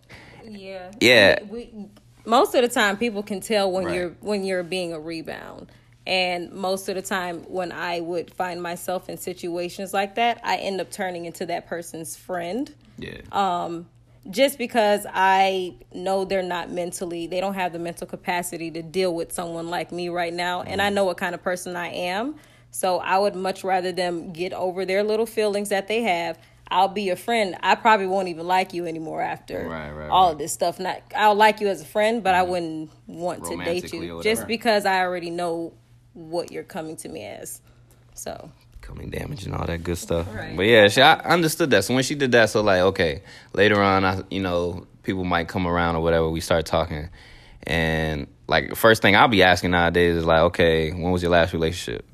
Yeah. Yeah. We, we, most of the time, people can tell when right. you're when you're being a rebound. And most of the time when I would find myself in situations like that, I end up turning into that person's friend. Yeah. Um, just because I know they're not mentally, they don't have the mental capacity to deal with someone like me right now. And I know what kind of person I am. So I would much rather them get over their little feelings that they have. I'll be your friend. I probably won't even like you anymore after right, right, all right. of this stuff. Not, I'll like you as a friend, but mm-hmm. I wouldn't want to date you just because I already know what you're coming to me as. So coming damage and all that good stuff. Right. But yeah, she, I understood that. So when she did that, so like, okay, later on, I, you know, people might come around or whatever. We start talking. And like, the first thing I'll be asking nowadays is like, okay, when was your last relationship?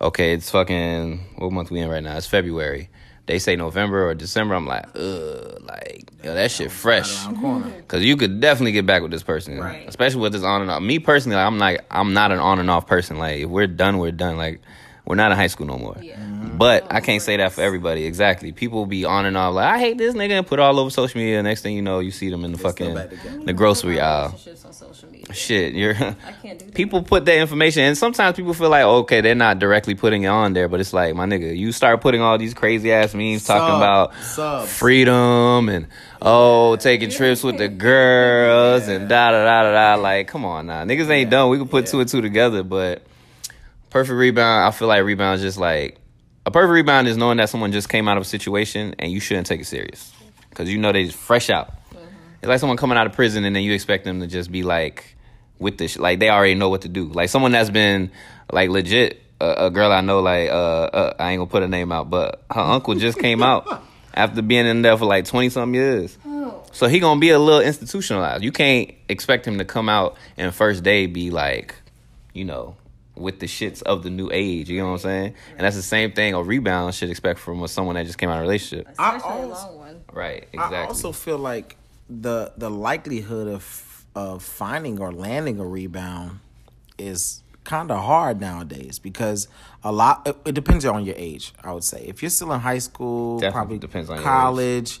Okay, it's fucking, what month we in right now? It's February. They say November or December. I'm like, ugh, like, yo, that shit fresh. Because you could definitely get back with this person. Right. Especially with this on and off. Me personally, like, I'm like, I'm not an on and off person. Like, if we're done, we're done. Like, we're not in high school no more. Yeah. But I can't say that for everybody. Exactly. People be on and off. Like, I hate this nigga and put it all over social media. Next thing you know, you see them in the fucking the grocery aisle. Shit, you're. I can't do that. People put that information, and sometimes people feel like, okay, they're not directly putting it on there, but it's like, my nigga, you start putting all these crazy ass memes Sub, talking about subs. freedom and oh, yeah. taking yeah. trips with the girls yeah. and da da da da da. Like, come on now, niggas ain't yeah. done. We can put yeah. two and two together, but. Perfect rebound, I feel like rebound is just like... A perfect rebound is knowing that someone just came out of a situation and you shouldn't take it serious. Because you know they just fresh out. Mm-hmm. It's like someone coming out of prison and then you expect them to just be like... With this... Like, they already know what to do. Like, someone that's been, like, legit... Uh, a girl I know, like... Uh, uh, I ain't gonna put her name out, but her uncle just came out after being in there for, like, twenty-something years. Oh. So he gonna be a little institutionalized. You can't expect him to come out and first day be like, you know... with the shits of the new age, you know what I'm saying? Right. And that's the same thing a rebound should expect from someone that just came out of a relationship. I also, a long one. Right, exactly. I also feel like the the likelihood of of finding or landing a rebound is kind of hard nowadays because a lot it, it depends on your age, I would say. If you're still in high school, definitely probably depends on college. Your age.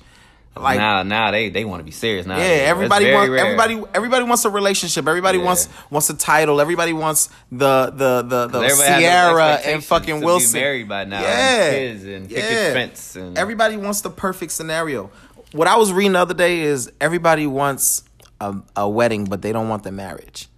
Like now, now they, they want to be serious. Now, yeah, everybody wants everybody everybody wants a relationship. Everybody yeah. wants wants a title. Everybody wants the the the, the Sierra and fucking to Wilson. Be married by now, yeah, and kids and yeah. picket fence. And everybody wants the perfect scenario. What I was reading the other day is everybody wants a, a wedding, but they don't want the marriage.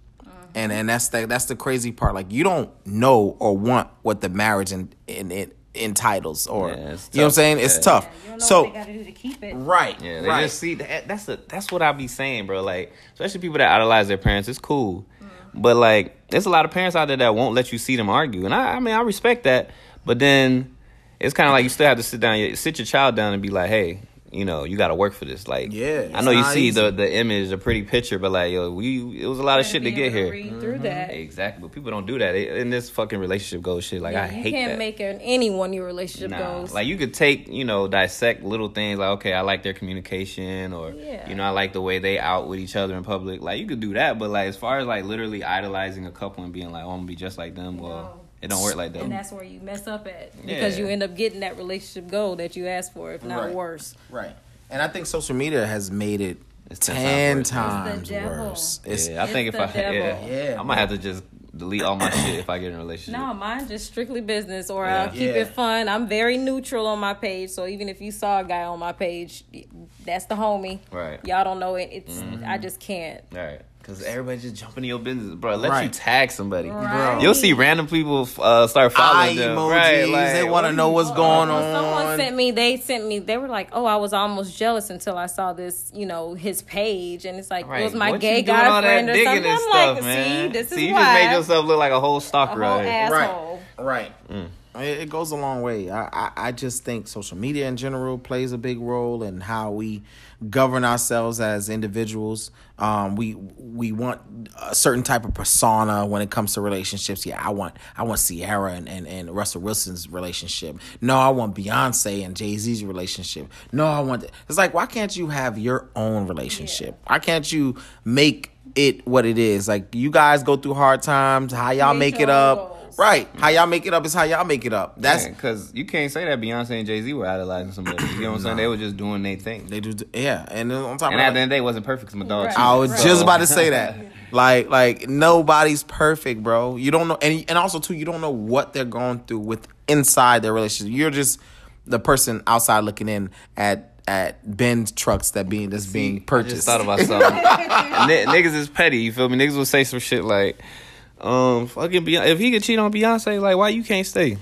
And and that's the that's the crazy part. Like you don't know or want what the marriage and and it. entitles or yeah, you know what I'm saying it's yeah. tough yeah, you don't know so what they gotta do to keep it. right yeah they right. Just see that, that's the that's what I be saying, bro. Like especially people that idolize their parents, it's cool mm. but like there's a lot of parents out there that won't let you see them argue, and I, I mean I respect that, but then it's kind of like you still have to sit down sit your child down and be like, hey, you know, you got to work for this. Like, yeah, I know you see easy. the the image, the pretty picture, but like, yo, we it was a lot of shit to get here. Read through mm-hmm. that. Exactly, but people don't do that. They, in this fucking relationship goals shit, like yeah, I hate that. You can't make an, anyone your relationship nah. goals. Like you could take, you know, dissect little things. Like, okay, I like their communication, or yeah. you know, I like the way they out with each other in public. Like you could do that, but like as far as like literally idolizing a couple and being like, oh, I'm gonna be just like them, well. No. It don't work like that. And that's where you mess up at. Because yeah. you end up getting that relationship goal that you asked for, if not right. worse. Right. And I think social media has made it it's ten times worse. It's, yeah, I it's think if I... Yeah, yeah, I'm going to have to just delete all my shit if I get in a relationship. No, mine's just strictly business, or yeah. I'll keep yeah. it fun. I'm very neutral on my page, so even if you saw a guy on my page, that's the homie. Right. Y'all don't know it. It's mm-hmm. I just can't. All right. Because everybody just jumping in your business. Bro, let right. you tag somebody. Right. You'll see random people uh, start following Eye them. Emojis. Right, like, they want to know what's going on. Someone sent me, they sent me, they were like, oh, I was almost jealous until I saw this, you know, his page. And it's like, right. it was my what gay guy friend or something. I'm stuff, like, man. see, this see, is why. So you just made yourself look like a whole stalker. A whole right. asshole. Right. right. Mm. It goes a long way. I, I, I just think social media in general plays a big role in how we govern ourselves as individuals. Um, we we want a certain type of persona when it comes to relationships. Yeah, I want I want Ciara and, and, and Russell Wilson's relationship. No, I want Beyonce and Jay-Z's relationship. No, I want... Th- it's like, why can't you have your own relationship? Yeah. Why can't you make it what it is? Like, you guys go through hard times. How y'all make, make it up? Goals. else. Right. How y'all make it up is how y'all make it up. That's because yeah, you can't say that Beyonce and Jay-Z were idolizing somebody. You know what I'm saying? They were just doing their thing. They do, yeah. And on top of that, and at the end of the day, it wasn't perfect because my dog. Right. I was right. just about to say that. yeah. Like, like nobody's perfect, bro. You don't know, and and also too, you don't know what they're going through with inside their relationship. You're just the person outside looking in at. At Ben's trucks that being that's being purchased. I just thought about something. N- niggas is petty. You feel me? Niggas will say some shit like, "Um, fucking Beyonce. If he could cheat on Beyonce, like why you can't stay?"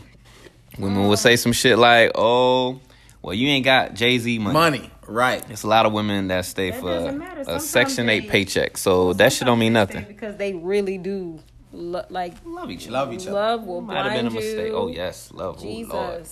Women will say some shit like, "Oh, well you ain't got Jay-Z money." Money, right? It's a lot of women that stay that for a sometimes Section Eight they, paycheck, so that shit don't mean nothing because they really do lo- like love each love each other. Love will blind you. Might have been a mistake. Oh yes, love. Jesus. Oh, Lord.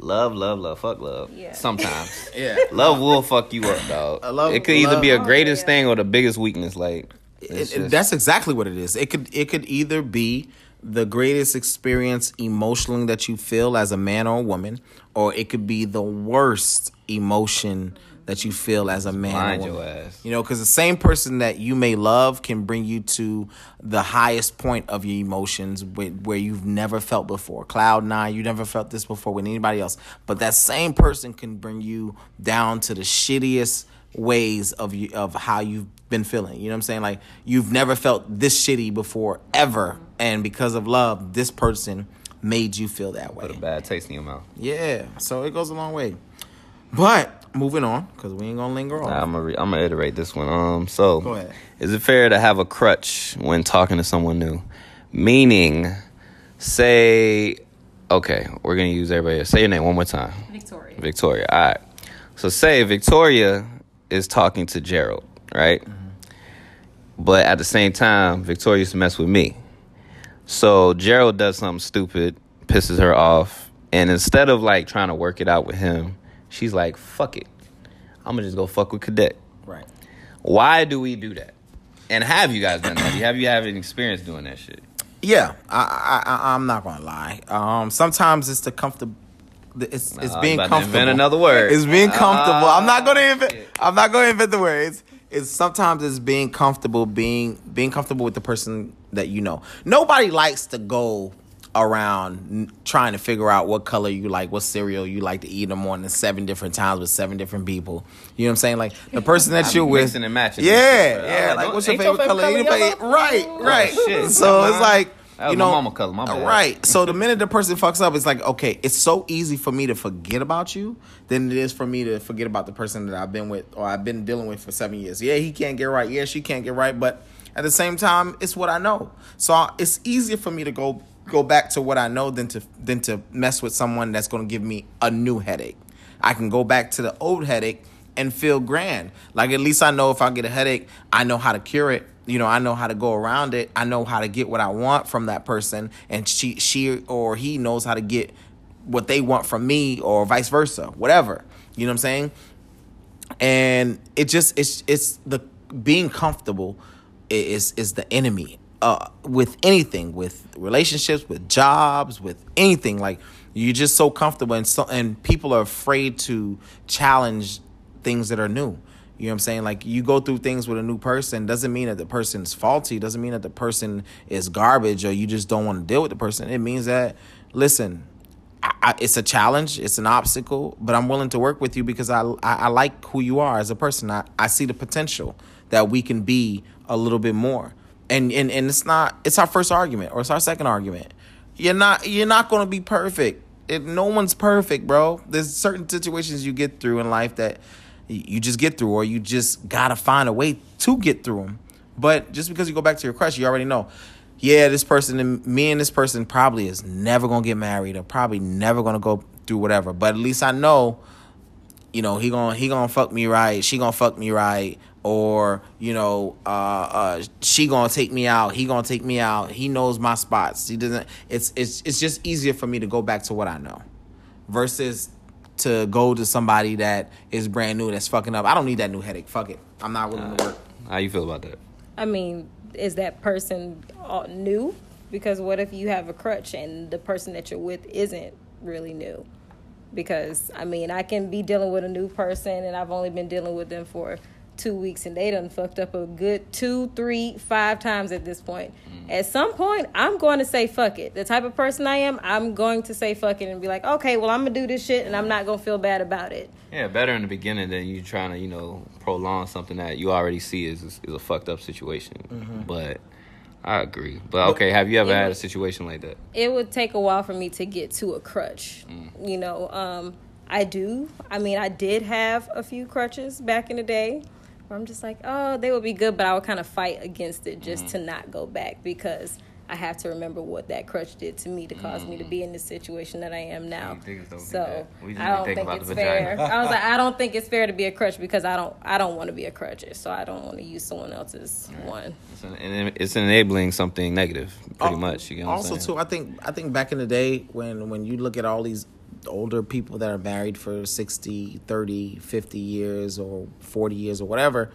Love, love, love, fuck love. Yeah. Sometimes. yeah. Love will fuck you up, dog. I love, it could love, either be a greatest oh, yeah. thing or the biggest weakness. Like it, it, just... That's exactly what it is. It could it could either be the greatest experience emotionally that you feel as a man or a woman, or it could be the worst emotion that you feel as a man Mind or a woman. Your ass. You know, because the same person that you may love can bring you to the highest point of your emotions where you've never felt before. Cloud nine, you never felt this before with anybody else. But that same person can bring you down to the shittiest ways of you, of how you've been feeling. You know what I'm saying? Like, you've never felt this shitty before, ever. And because of love, this person made you feel that way. Put a bad taste in your mouth. Yeah, so it goes a long way. But... moving on, because we ain't going to linger on. Nah, I'm going re- I'm gonna iterate this one. Um, So, Go ahead. Is it fair to have a crutch when talking to someone new? Meaning, say, okay, we're going to use everybody here. Say your name one more time. Victoria. Victoria, all right. So, say Victoria is talking to Gerald, right? Mm-hmm. But at the same time, Victoria used to mess with me. So, Gerald does something stupid, pisses her off, and instead of, like, trying to work it out with him, she's like, fuck it. I'm going to just go fuck with Cadet. Right. Why do we do that? And have you guys done that? Have you had an experience doing that shit? Yeah. I, I, I'm not going to lie. Um, sometimes it's the comfortable. It's, nah, it's being I'm about comfortable. To invent another word. It's being comfortable. Uh, I'm not going to invent. I'm not going to invent the words. It's sometimes it's being comfortable, being being comfortable with the person that you know. Nobody likes to go around trying to figure out what color you like, what cereal you like to eat in the morning seven different times with seven different people. You know what I'm saying? Like, the person that you're with. And matching yeah, and yeah. Like, like what's your favorite, your favorite color? color you play? Right, right. Oh, shit. So my, it's like, that was you know. My mama color, my bad. Right. So the minute the person fucks up, it's like, okay, it's so easy for me to forget about you than it is for me to forget about the person that I've been with or I've been dealing with for seven years. Yeah, he can't get right. Yeah, she can't get right. But at the same time, it's what I know. So I, it's easier for me to go. Go back to what I know than to than to mess with someone that's going to give me a new headache. I can go back to the old headache and feel grand. Like, at least I know if I get a headache, I know how to cure it. You know, I know how to go around it. I know how to get what I want from that person. And she, she or he knows how to get what they want from me or vice versa, whatever. You know what I'm saying? And it just, it's it's the being comfortable is is the enemy. Uh, with anything, with relationships, with jobs, with anything, like, you're just so comfortable, and so, and people are afraid to challenge things that are new. You know what I'm saying? Like, you go through things with a new person, doesn't mean that the person's faulty, doesn't mean that the person is garbage, or you just don't want to deal with the person. It means that, listen, I, I, it's a challenge, it's an obstacle, but I'm willing to work with you because I, I, I like who you are as a person. I, I see the potential that we can be a little bit more. And, and and it's not it's our first argument or it's our second argument. You're not you're not gonna be perfect. It, no one's perfect, bro. There's certain situations you get through in life that you just get through, or you just gotta find a way to get through them. But just because you go back to your crush, you already know. Yeah, this person, me and this person probably is never gonna get married, or probably never gonna go through whatever. But at least I know, you know, he gonna he gonna fuck me right. She gonna fuck me right. Or, you know, uh, uh, she gonna take me out. He gonna take me out. He knows my spots. He doesn't. It's it's it's just easier for me to go back to what I know, versus to go to somebody that is brand new that's fucking up. I don't need that new headache. Fuck it. I'm not willing uh, to work. How you feel about that? I mean, is that person new? Because what if you have a crutch and the person that you're with isn't really new? Because I mean, I can be dealing with a new person and I've only been dealing with them for two weeks and they done fucked up a good two, three, five times at this point. Mm. At some point, I'm going to say fuck it. The type of person I am, I'm going to say fuck it and be like, okay, well, I'm going to do this shit and I'm not going to feel bad about it. Yeah, better in the beginning than you trying to, you know, prolong something that you already see is is, is a fucked up situation. Mm-hmm. But I agree. But okay, have you ever it had would, a situation like that? It would take a while for me to get to a crutch. Mm. You know, um, I do. I mean, I did have a few crutches back in the day. Where I'm just like, oh, they would be good, but I would kind of fight against it just mm-hmm. to not go back because I have to remember what that crutch did to me to cause mm-hmm. me to be in the situation that I am now. So I don't think it's fair. I was like, I don't think it's fair to be a crutch because I don't, I don't want to be a crutch, so I don't want to use someone else's right. one. It's an, it's enabling something negative, pretty oh, much. You know what also, I'm too, I think, I think back in the day when, when you look at all these older people that are married for sixty, thirty, fifty years or forty years or whatever,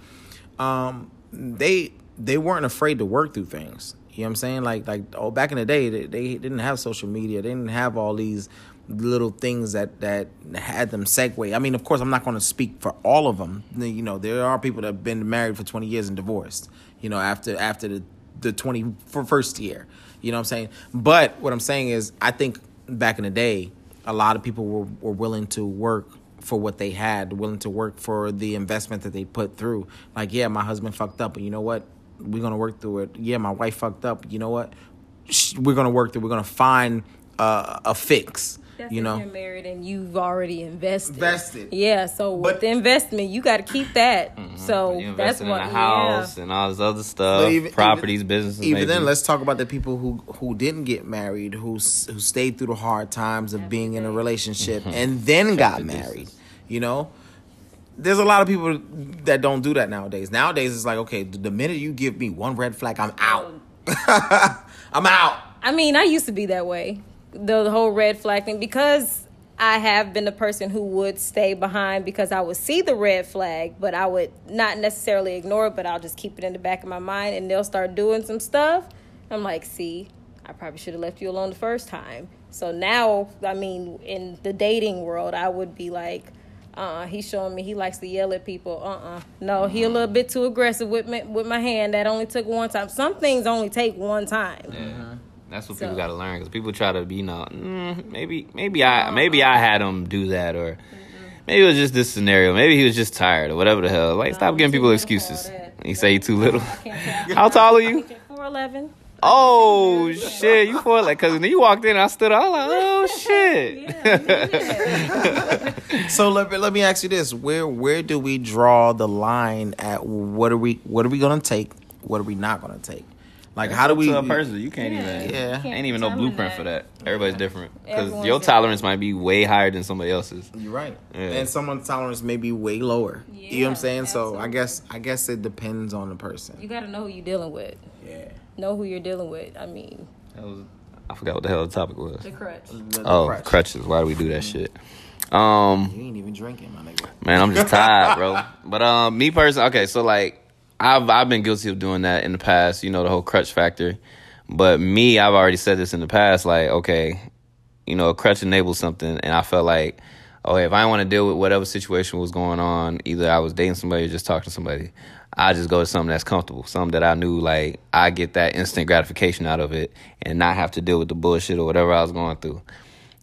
um, they they weren't afraid to work through things. You know what I'm saying? Like, like oh, back in the day, they, they didn't have social media. They didn't have all these little things that, that had them segue. I mean, of course, I'm not going to speak for all of them. You know, there are people that have been married for twenty years and divorced, you know, after after the, the twenty-first year. You know what I'm saying? But what I'm saying is I think back in the day, a lot of people were, were willing to work for what they had, willing to work for the investment that they put through. Like, yeah, my husband fucked up, but you know what? We're going to work through it. Yeah, my wife fucked up. You know what? We're going to work through it. We're going to find uh, a fix. That's you know, you're married and you've already invested. Invested. Yeah, so but, with the investment, you got to keep that. Mm-hmm. So you that's what. In a house yeah. and all this other stuff, even, properties, even, businesses. Even maybe. Then, let's talk about the people who, who didn't get married, who who stayed through the hard times of Everything. being in a relationship mm-hmm. and then got married. You know, there's a lot of people that don't do that nowadays. Nowadays, it's like, okay, the minute you give me one red flag, I'm out. I'm out. I mean, I used to be that way. The whole red flag thing, because I have been the person who would stay behind because I would see the red flag, but I would not necessarily ignore it, but I'll just keep it in the back of my mind and they'll start doing some stuff. I'm like, see, I probably should have left you alone the first time. So now, I mean, in the dating world, I would be like, uh-uh, he's showing me he likes to yell at people. Uh-uh. No, he a little bit too aggressive with my, with my hand. That only took one time. Some things only take one time. Yeah. That's what so. people got to learn, because people try to be, you know, mm, maybe maybe I maybe I had him do that, or mm-hmm. maybe it was just this scenario. Maybe he was just tired or whatever the hell. Like, no, stop giving people excuses. You say you too little. How tall are you? four eleven Oh, shit. You four eleven Because when you walked in, I stood up. I was like, oh, shit. yeah, yeah. So let me, let me ask you this. Where where do we draw the line at what are we what are we going to take? What are we not going to take? Like, how do we... To a person, you can't yeah, even... Yeah. Can't ain't even no blueprint that. for that. Everybody's different. Because your tolerance different. might be way higher than somebody else's. You're right. Yeah. And someone's tolerance may be way lower. Yeah, you know what I'm saying? Absolutely. So, I guess I guess it depends on the person. You got to know who you're dealing with. Yeah. Know who you're dealing with. I mean... That was, I forgot what the hell the topic was. The crutch. The oh, crutch. crutches. Why do we do that shit? Um, you ain't even drinking, my nigga. Man, I'm just tired, bro. But um, me personally... Okay, so like... I've I've been guilty of doing that in the past, you know, the whole crutch factor. But me, I've already said this in the past, like, okay, you know, a crutch enables something. And I felt like, oh, if I want to deal with whatever situation was going on, either I was dating somebody or just talking to somebody, I just go to something that's comfortable, something that I knew, like, I get that instant gratification out of it and not have to deal with the bullshit or whatever I was going through.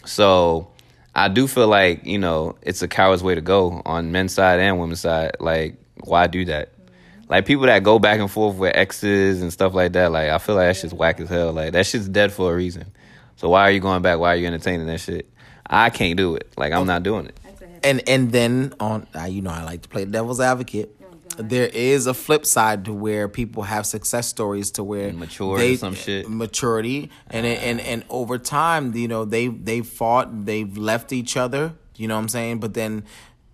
So I do feel like, you know, it's a coward's way to go on men's side and women's side. Like, why do that? Like, people that go back and forth with exes and stuff like that, like, I feel like that shit's whack as hell. Like, that shit's dead for a reason. So why are you going back? Why are you entertaining that shit? I can't do it. Like, I'm not doing it. And and then, on you know, I like to play devil's advocate. There is a flip side to where people have success stories to where maturity, they, some shit maturity, and uh, and and over time, you know, they they fought, they've left each other. You know what I'm saying? But then.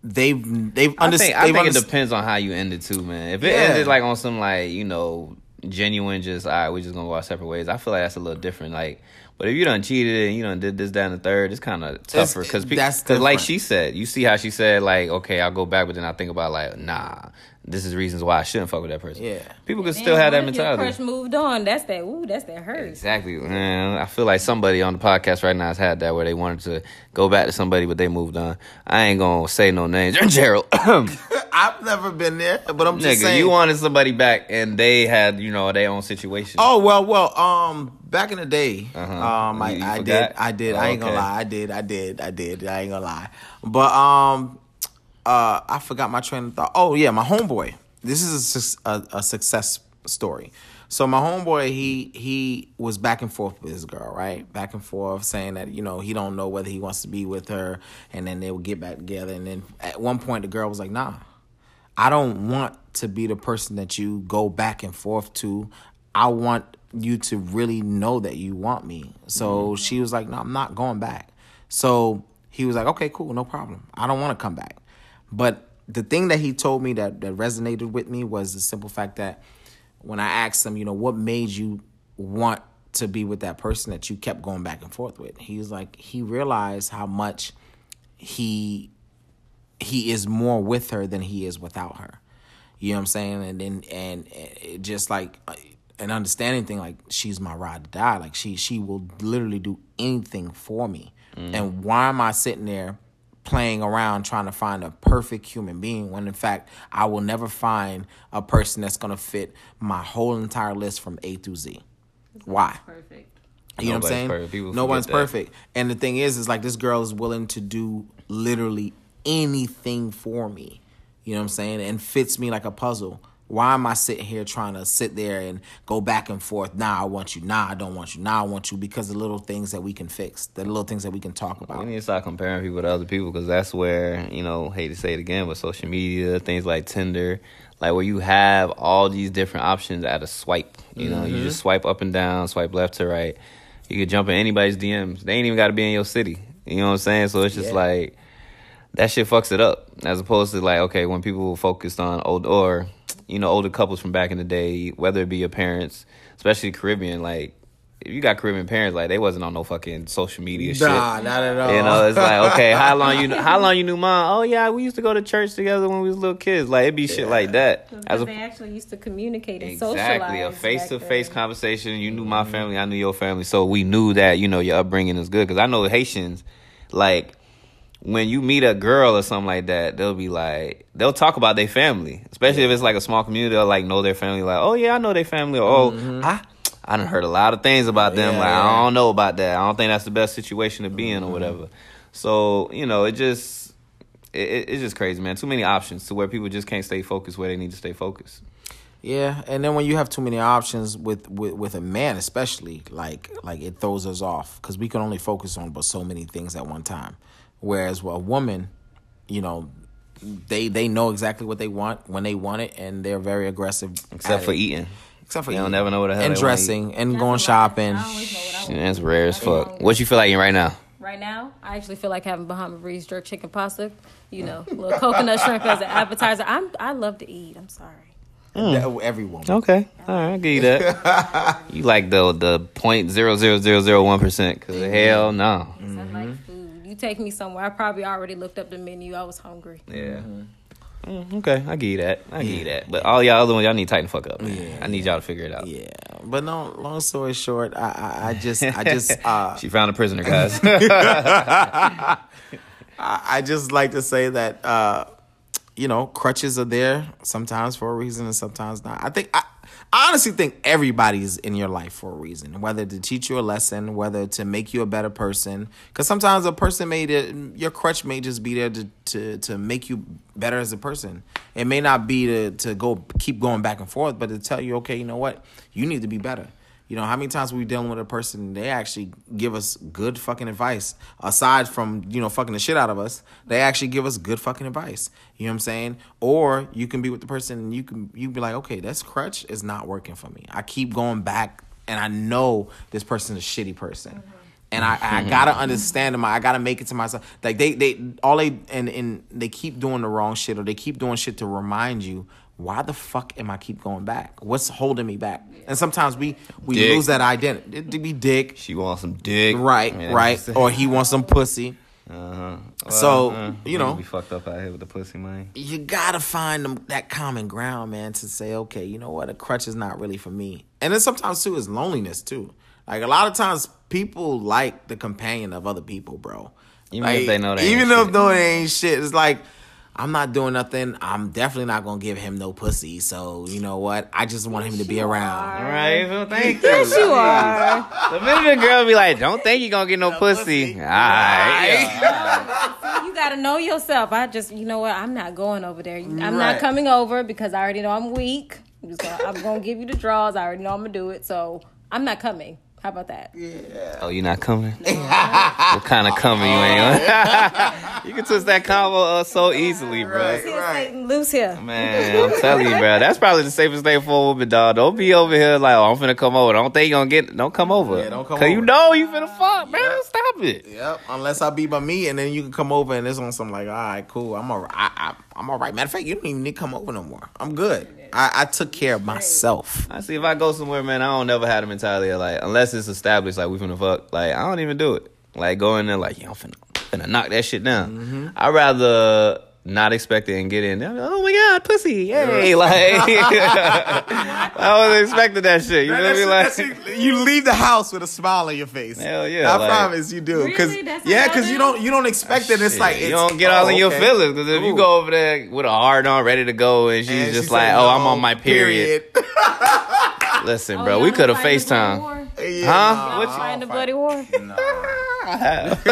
They've, they've, under- I think, I they've think under- it depends on how you end it too, man. If it yeah. ended like on some, like, you know, genuine, just, all right, we're just gonna go our separate ways, I feel like that's a little different. Like, but if you done cheated and you done did this, that, and the third, it's kind of tougher because, pe- like she said, you see how she said, like, okay, I'll go back, but then I think about, like, nah, this is reasons why I shouldn't fuck with that person. Yeah, people could still have that mentality. Your crush moved on. That's that. Ooh, that's that hurt. Exactly. Man, I feel like somebody on the podcast right now has had that where they wanted to go back to somebody, but they moved on. I ain't gonna say no names. Gerald. I've never been there, but I'm just Nigga, saying. You wanted somebody back, and they had, you know, their own situation. Oh well, well, um, back in the day, uh-huh. um, you, I, you I did, I did. Oh, I ain't gonna okay. lie, I did, I did, I did. I ain't gonna lie, but um, uh, I forgot my train of thought. Oh yeah, my homeboy. This is a, a, a success story. So my homeboy, he he was back and forth with this girl, right? Back and forth, saying that, you know, he don't know whether he wants to be with her, and then they would get back together. And then at one point, the girl was like, nah, I don't want to be the person that you go back and forth to. I want you to really know that you want me. So mm-hmm. she was like, no, I'm not going back. So he was like, okay, cool, no problem. I don't want to come back. But the thing that he told me that, that resonated with me was the simple fact that when I asked him, you know, what made you want to be with that person that you kept going back and forth with? He was like, he realized how much he he is more with her than he is without her. You know what I'm saying? And then and, and it just like an understanding thing, like she's my ride or die. Like she she will literally do anything for me. Mm. And why am I sitting there playing around trying to find a perfect human being when, in fact, I will never find a person that's going to fit my whole entire list from A through Z? Why? Perfect. You know Nobody's what I'm saying? No one's that. perfect. And the thing is, is like this girl is willing to do literally anything for me. You know what I'm saying? And fits me like a puzzle. Why am I sitting here trying to sit there and go back and forth? Nah, I want you. Nah, I don't want you. Nah, I want you. Because the little things that we can fix, the little things that we can talk about. We need to start comparing people to other people, because that's where, you know, hate to say it again, but social media, things like Tinder, like where you have all these different options at a swipe. You know, mm-hmm. you just swipe up and down, swipe left to right. You could jump in anybody's D Ms. They ain't even got to be in your city. You know what I'm saying? So it's just yeah. like, that shit fucks it up. As opposed to like, okay, when people focused on old or... you know, older couples from back in the day, whether it be your parents, especially Caribbean, like, if you got Caribbean parents, like, they wasn't on no fucking social media shit. Nah, not at all. You know, it's like, okay, how long you how long you knew mom? Oh, yeah, we used to go to church together when we was little kids. Like, it'd be yeah. shit like that. As a, they actually used to communicate and exactly, socialize. Exactly, a face-to-face conversation. You knew my family, I knew your family. So we knew that, you know, your upbringing is good. Because I know Haitians, like... when you meet a girl or something like that, they'll be like, they'll talk about their family, especially yeah. if it's like a small community. They'll like know their family, like, oh yeah, I know their family, or oh, mm-hmm. I, I done heard a lot of things about them, yeah, like yeah. I don't know about that. I don't think that's the best situation to be mm-hmm. in or whatever. So you know, it just, it, it's just crazy, man. Too many options to where people just can't stay focused where they need to stay focused. Yeah, and then when you have too many options with, with, with a man, especially, like like it throws us off because we can only focus on but so many things at one time. Whereas well, a woman, you know, they they know exactly what they want when they want it, and they're very aggressive. Except for it. eating. Except for they eating. They don't never know what the hell and they dressing eat. And that's going shopping. I always know what I want. Yeah, that's rare as fuck. What you feel like eating right now? Right now, I actually feel like having Bahama Breeze jerk chicken pasta. You know, a little coconut shrimp as an appetizer. I'm I love to eat. I'm sorry. Mm. Every woman. Okay, all right, I'll give you that. You like the the point zero zero zero zero one percent? Because hell no. Mm-hmm. I like food. You take me somewhere. I probably already looked up the menu. I was hungry. Yeah. Mm-hmm. Mm, okay, I give you that. I yeah. give you that. But all y'all other ones, y'all need to tighten the fuck up. Man. Yeah. I need y'all to figure it out. Yeah. But no. Long story short, I I, I just I just uh, she found a prisoner, guys. I, I just like to say that uh, you know, crutches are there sometimes for a reason and sometimes not. I think I. I honestly think everybody's in your life for a reason, whether to teach you a lesson, whether to make you a better person. Because sometimes a person may, your crutch may just be there to, to, to make you better as a person. It may not be to, to go keep going back and forth, but to tell you, okay, you know what? You need to be better. You know, how many times are we dealing with a person, they actually give us good fucking advice. Aside from, you know, fucking the shit out of us, they actually give us good fucking advice. You know what I'm saying? Or you can be with the person and you can you be like, okay, this crutch is not working for me. I keep going back and I know this person's a shitty person. Mm-hmm. And I, I gotta understand them. I gotta make it to myself. Like they, they all they and, and they keep doing the wrong shit, or they keep doing shit to remind you, why the fuck am I keep going back? What's holding me back? And sometimes we, we dick. lose that identity. It be dick. She wants some dick. Right, man, right. Or he wants some pussy. Uh-huh. Well, so, uh, you know. We fucked up out here with the pussy, man. You gotta find them, that common ground, man, to say, okay, you know what? A crutch is not really for me. And then sometimes, too, is loneliness, too. Like, a lot of times, people like the companion of other people, bro. Even like, if they know they even ain't if shit. though they ain't shit. It's like, I'm not doing nothing. I'm definitely not going to give him no pussy. So, you know what? I just want him to be around. All right. Well, thank you. Yes, you are. The minute the girl be like, don't think you're going to get no, no pussy. pussy. All right. See, you got to know yourself. I just, you know what? I'm not going over there. I'm right. not coming over because I already know I'm weak. I'm just gonna, I'm going to give you the draws. I already know I'm going to do it. So I'm not coming. How about that? Yeah. Oh, you're not coming? Yeah. What kind of coming you ain't? You can twist that combo uh, so easily, bro. Right, right. Loose here. Man, I'm telling you, bro. That's probably the safest thing for a woman, dog. Don't be over here like, oh, I'm finna come over. Don't think you gonna get it. Don't come over. Yeah, don't come Cause over. Cause you know you finna fuck, man. Yep. Stop it. Yep. Unless I be by me, and then you can come over, and it's on something like, all right, cool. I'm all right. I, I, I'm all right. Matter of fact, you don't even need to come over no more. I'm good. I, I took care of myself. I see if I go somewhere, man, I don't never have the mentality of like, unless it's established, like we finna fuck, like I don't even do it. Like go in there like, yeah, I'm finna, finna knock that shit down. Mm-hmm. I'd rather not expect it and get in there. Like, oh my God, pussy. Yay. Yeah. Like I wasn't expecting that shit. You know what I mean? Like you leave the house with a smile on your face. Hell yeah. I like, promise you do. Cause, really? Yeah, because you don't you don't expect oh, it. It's shit. Like it's, you don't get all oh, in your okay. feelings. Because if Ooh. You go over there with a hard on, ready to go, and she's and just she like, said, no, oh, I'm on my period. period. Listen, oh, bro, we could have FaceTime. Yeah, huh? What you find a bloody war? No. I have.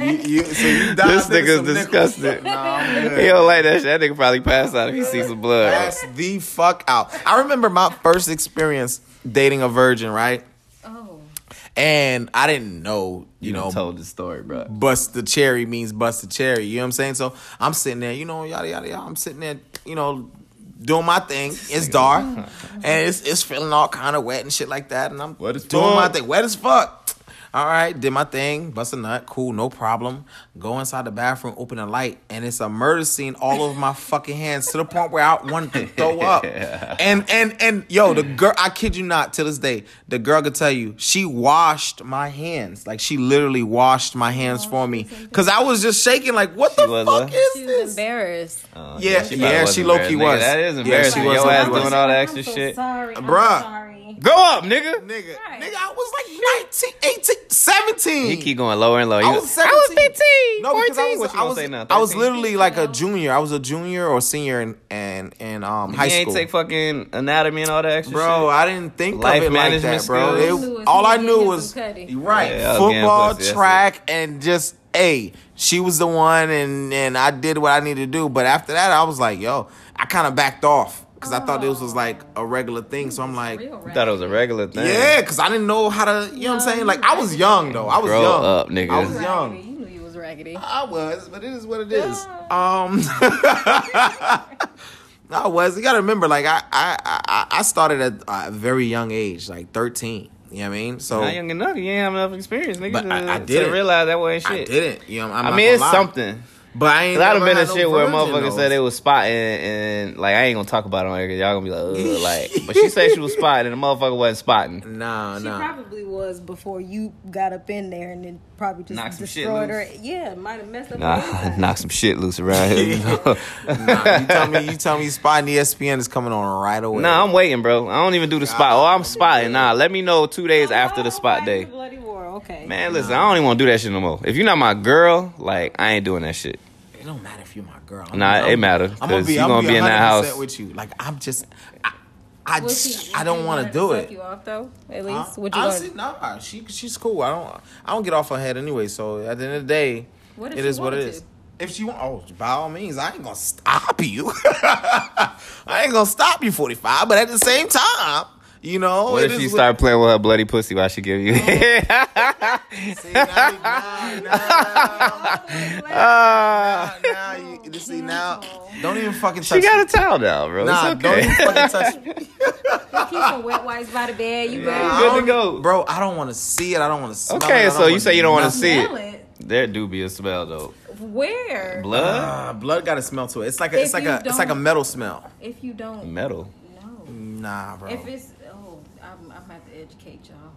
you, you, so you this nigga's disgusting. No, he don't like that shit. That nigga probably passed out if he sees some blood. Pass the fuck out. I remember my first experience dating a virgin, right? Oh. And I didn't know, you, you know. Told the story, bro. Bust the cherry means bust the cherry. You know what I'm saying? So I'm sitting there, you know, yada yada yada. I'm sitting there, you know. Doing my thing. It's dark. And it's it's feeling all kind of wet and shit like that. And I'm doing fuck? my thing. Wet as fuck. All right. Did my thing. Bust a nut. Cool. No problem. Go inside the bathroom. Open the light. And it's a murder scene all over my fucking hands to the point where I wanted to throw up. And, and, and, yo, the girl, I kid you not, to this day, the girl could tell you, she washed my hands. Like, she literally washed my hands oh, for me. Because I was just shaking like, what she the was, fuck uh, is she this? She was embarrassed. Uh, yeah, yeah, she, yeah, she low-key was. Nigga, that is embarrassing. Yeah, she was. Your ass doing all that extra so shit. Sorry. Bruh. Sorry. Go up, nigga. Nigga, right. nigga, I was like nineteen, eighteen, seventeen. You keep going lower and lower. I was seventeen. I was fifteen. No, fourteen. I was, I was, say now, I was literally like a junior. I was a junior or senior in, in, in um, high school. You ain't take fucking anatomy and all that extra bro, shit. Bro, I didn't think Life of it like that, bro. It, all I knew was, right, yeah, football, plus, track, yes, and just, hey, she was the one, and, and I did what I needed to do. But after that, I was like, yo, I kind of backed off. Cause I thought this was like a regular thing, so I'm like, I thought it was a regular thing. Yeah, cause I didn't know how to. You know what I'm saying? Like I was young though. I was Grow young. Up, nigga. I was young. You knew you was raggedy. I was, but it is what it is. Yeah. Um, I was. You gotta remember, like I, I, I started at a very young age, like thirteen. You know what I mean? So not young enough. You ain't have enough experience, nigga. But to, I, I didn't realize that wasn't shit. I didn't. You know, I'm I mean, it's lie. something. But I ain't I'd have been a shit where motherfuckers said they was spotting and, and like I ain't gonna talk about it on here because y'all gonna be like, ugh, like. But she said she was spotting and the motherfucker wasn't spotting. Nah, she nah. She probably was before you got up in there and then probably just knock destroyed her. Loose. Yeah, might have messed up. Nah, knock some shit loose around here. Nah, you tell me, you tell me, spotting E S P N is coming on right away. Nah, I'm waiting, bro. I don't even do the spot. Oh, I'm spotting. Nah, let me know two days oh, after the spot day. Bloody war. Okay. Man, listen, nah. I don't even want to do that shit no more. If you're not my girl, like I ain't doing that shit. It don't matter if you're my girl. I'm nah, gonna, it matter. I'm gonna be, you I'm gonna be, be in that house with you. Like I'm just, I, I, well, she, I don't want to do it. You off though, at least. Huh? Honestly, nah. She, she's cool. I don't, I don't get off her head anyway. So at the end of the day, what it is what it to? is. If she want, oh, by all means, I ain't gonna stop you. I ain't gonna stop you, forty-five. But at the same time. You know, what if she start playing with her bloody pussy while she give you? See, now, don't even fucking touch me. She got a towel down, bro. Nah, it's okay. Don't even fucking touch me. Keep some wet wipes by the bed. You yeah, good to go, bro. I don't want to see it. I don't want to smell okay, it. Okay, so you say you don't want to see it. it. There do be a smell though. Where blood? Uh, blood got a smell to it. It's like a, it's like a, it's like a metal smell. If you don't metal, no, nah, bro. If it's I'm, I'm about to educate y'all.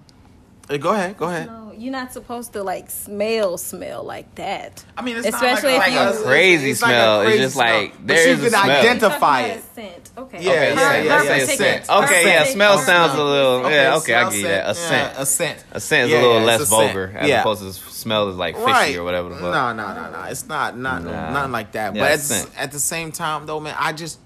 Go ahead, go ahead. No, you're not supposed to like smell, smell like that. I mean, it's especially not like, if like you, a crazy it's smell. Like a crazy it's just smell. Like there but is you a can smell. Identify it. Scent. Okay. Yeah, okay. yeah, yeah. yeah, yeah. Scent. Okay, yeah. Smell sounds a little. Okay, yeah, okay, I get scent. that. A scent, yeah, a scent. A scent is yeah, a little yeah, less a vulgar scent. as yeah. opposed to smell is like fishy right. or whatever. But. No, no, no, no. It's not, not, nah. nothing like that. Yeah, but at the same time, though, man, I just.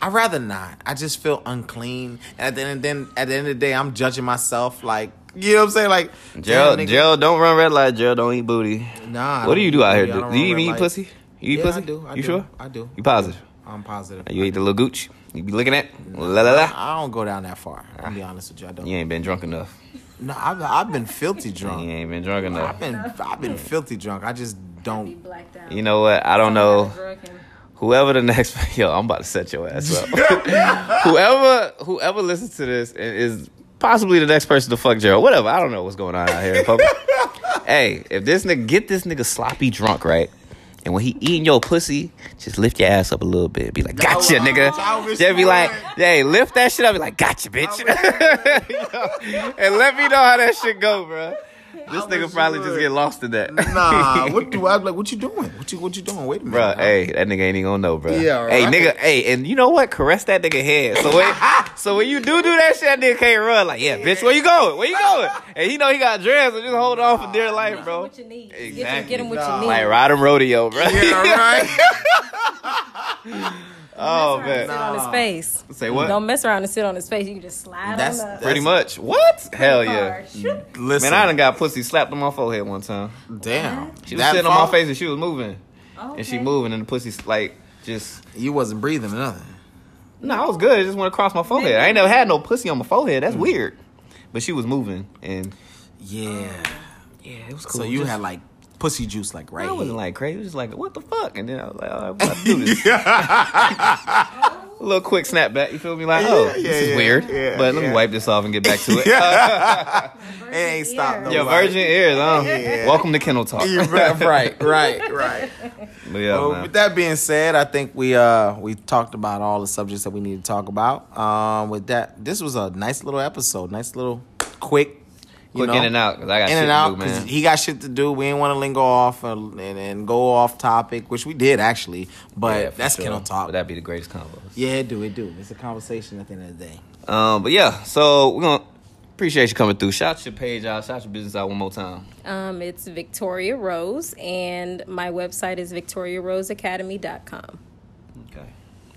I'd rather not. I just feel unclean. And then, then at the end of the day, I'm judging myself. Like, you know what I'm saying? Like, Gerald, Gerald, don't run red light. Gerald, don't eat booty. Nah. What do you do out here? Do you even eat pussy? You eat yeah, pussy? I do. I you do. sure? I do. You positive? I'm positive. You eat the little gooch? You be looking at? La la la. I don't go down that far. I'll be honest with you. I don't. You ain't been drunk enough. No, I've, I've been filthy drunk. You ain't been drunk enough. I've been I've been filthy drunk. I just don't. You know what? I don't know. Whoever the next... Yo, I'm about to set your ass up. whoever whoever listens to this is possibly the next person to fuck Gerald. Whatever. I don't know what's going on out here in public. Hey, if this nigga... Get this nigga sloppy drunk, right? And when he eating your pussy, just lift your ass up a little bit. Be like, gotcha, nigga. Just be like, hey, lift that shit up. Be like, gotcha, bitch. Yo, and let me know how that shit go, bro. This I nigga probably just get lost in that. Nah, what do I like? What you doing? What you what you doing? Wait a minute, bruh, hey, that nigga ain't even gonna know, bruh. Yeah, right. Hey, nigga, hey, and you know what? Caress that nigga head. So when, so when you do do that shit, that nigga can't run. Like, yeah, yeah, bitch, where you going? Where you going? And he know he got dreads, so just hold on for dear life, bro. What you need? Exactly. Get him what you need. Like ride him rodeo, bro. Yeah, right. Oh man! Sit on his face. Say what? Don't mess around and sit on his face. You can just slide. That's on up. pretty much what? Hell yeah! Listen, man, I done got pussy slapped on my forehead one time. Damn, she was that sitting fall? on my face and she was moving, oh, okay. and she moving and the pussy like just you wasn't breathing or nothing. No, I was good. It just went across my forehead. I ain't never had no pussy on my forehead. That's mm. weird, but she was moving and yeah, yeah, it was cool. So you just, had like. Pussy juice, like right. I wasn't like crazy. It was just like, what the fuck? And then I was like, oh, I'm about to do this. A little quick snapback. You feel me? Like, oh, yeah, yeah, this is yeah, weird. Yeah, but yeah. let me wipe this off and get back to it. It ain't stopped. No Your lie. virgin ears. Um, yeah. Welcome to Kendall Talk. right, right, right. But yeah, well, with that being said, I think we uh we talked about all the subjects that we need to talk about. Um, with that, this was a nice little episode. Nice little quick. You Quick know, in and out, cause I got in shit and out, to do, man. He got shit to do. We didn't want to linger off and, and, and go off topic, which we did actually. But yeah, that's sure. Kendall Talk. But that'd be the greatest convo. Yeah, it do it do. It's a conversation at the end of the day. Um, but yeah, so we're gonna appreciate you coming through. Shout your page out, shout your business out one more time. Um, it's Victoria Rose, and my website is Victoria Rose Academy dot com. Okay,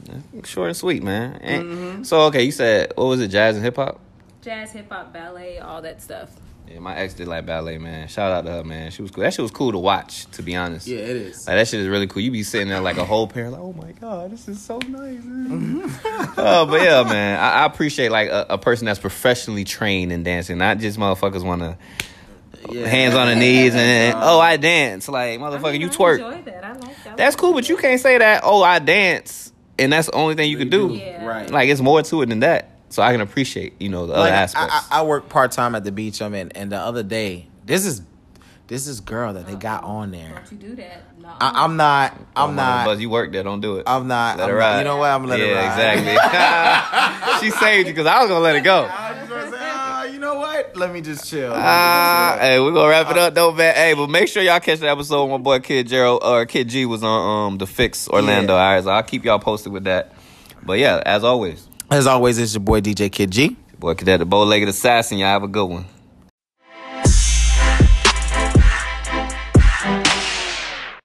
yeah, short and sweet, man. And mm-hmm. so okay, you said what was it? Jazz and hip hop. Jazz, hip hop, ballet, all that stuff. Yeah, my ex did like ballet, man. Shout out to her, man. She was cool. That shit was cool to watch, to be honest. Yeah, it is. Like that shit is really cool. You be sitting there like a whole pair, like, oh my god, this is so nice. Mm-hmm. uh, but yeah, man, I, I appreciate like a, a person that's professionally trained in dancing, not just motherfuckers want to yeah. hands on the knees and oh I dance, like motherfucker, I mean, you twerk. I enjoy that. I like that. That's cool, but you can't say that. Oh, I dance, and that's the only thing you can do. Yeah. Right? Like it's more to it than that. So I can appreciate, you know, the other like, aspects. I, I work part time at the beach. I mean, and the other day, this is this is girl that they got on there. Don't you do that? No. I, I'm not. I'm oh, not. Buzz, you work there. Don't do it. I'm not. Let I'm her ride. Not, you know what? I'm gonna let yeah, her ride. Yeah, exactly. She saved you because I was gonna let it go. I was gonna say, ah, you know what? Let me just chill. Ah, uh, hey, we're gonna wrap it up, though, man. Hey, but make sure y'all catch the episode when my boy Kid Gerald or Kid G was on um The Fix Orlando. Yeah. All right, so I'll keep y'all posted with that. But yeah, as always. As always, it's your boy D J Kid G. Your boy Cadet, the bow-legged assassin. Y'all have a good one.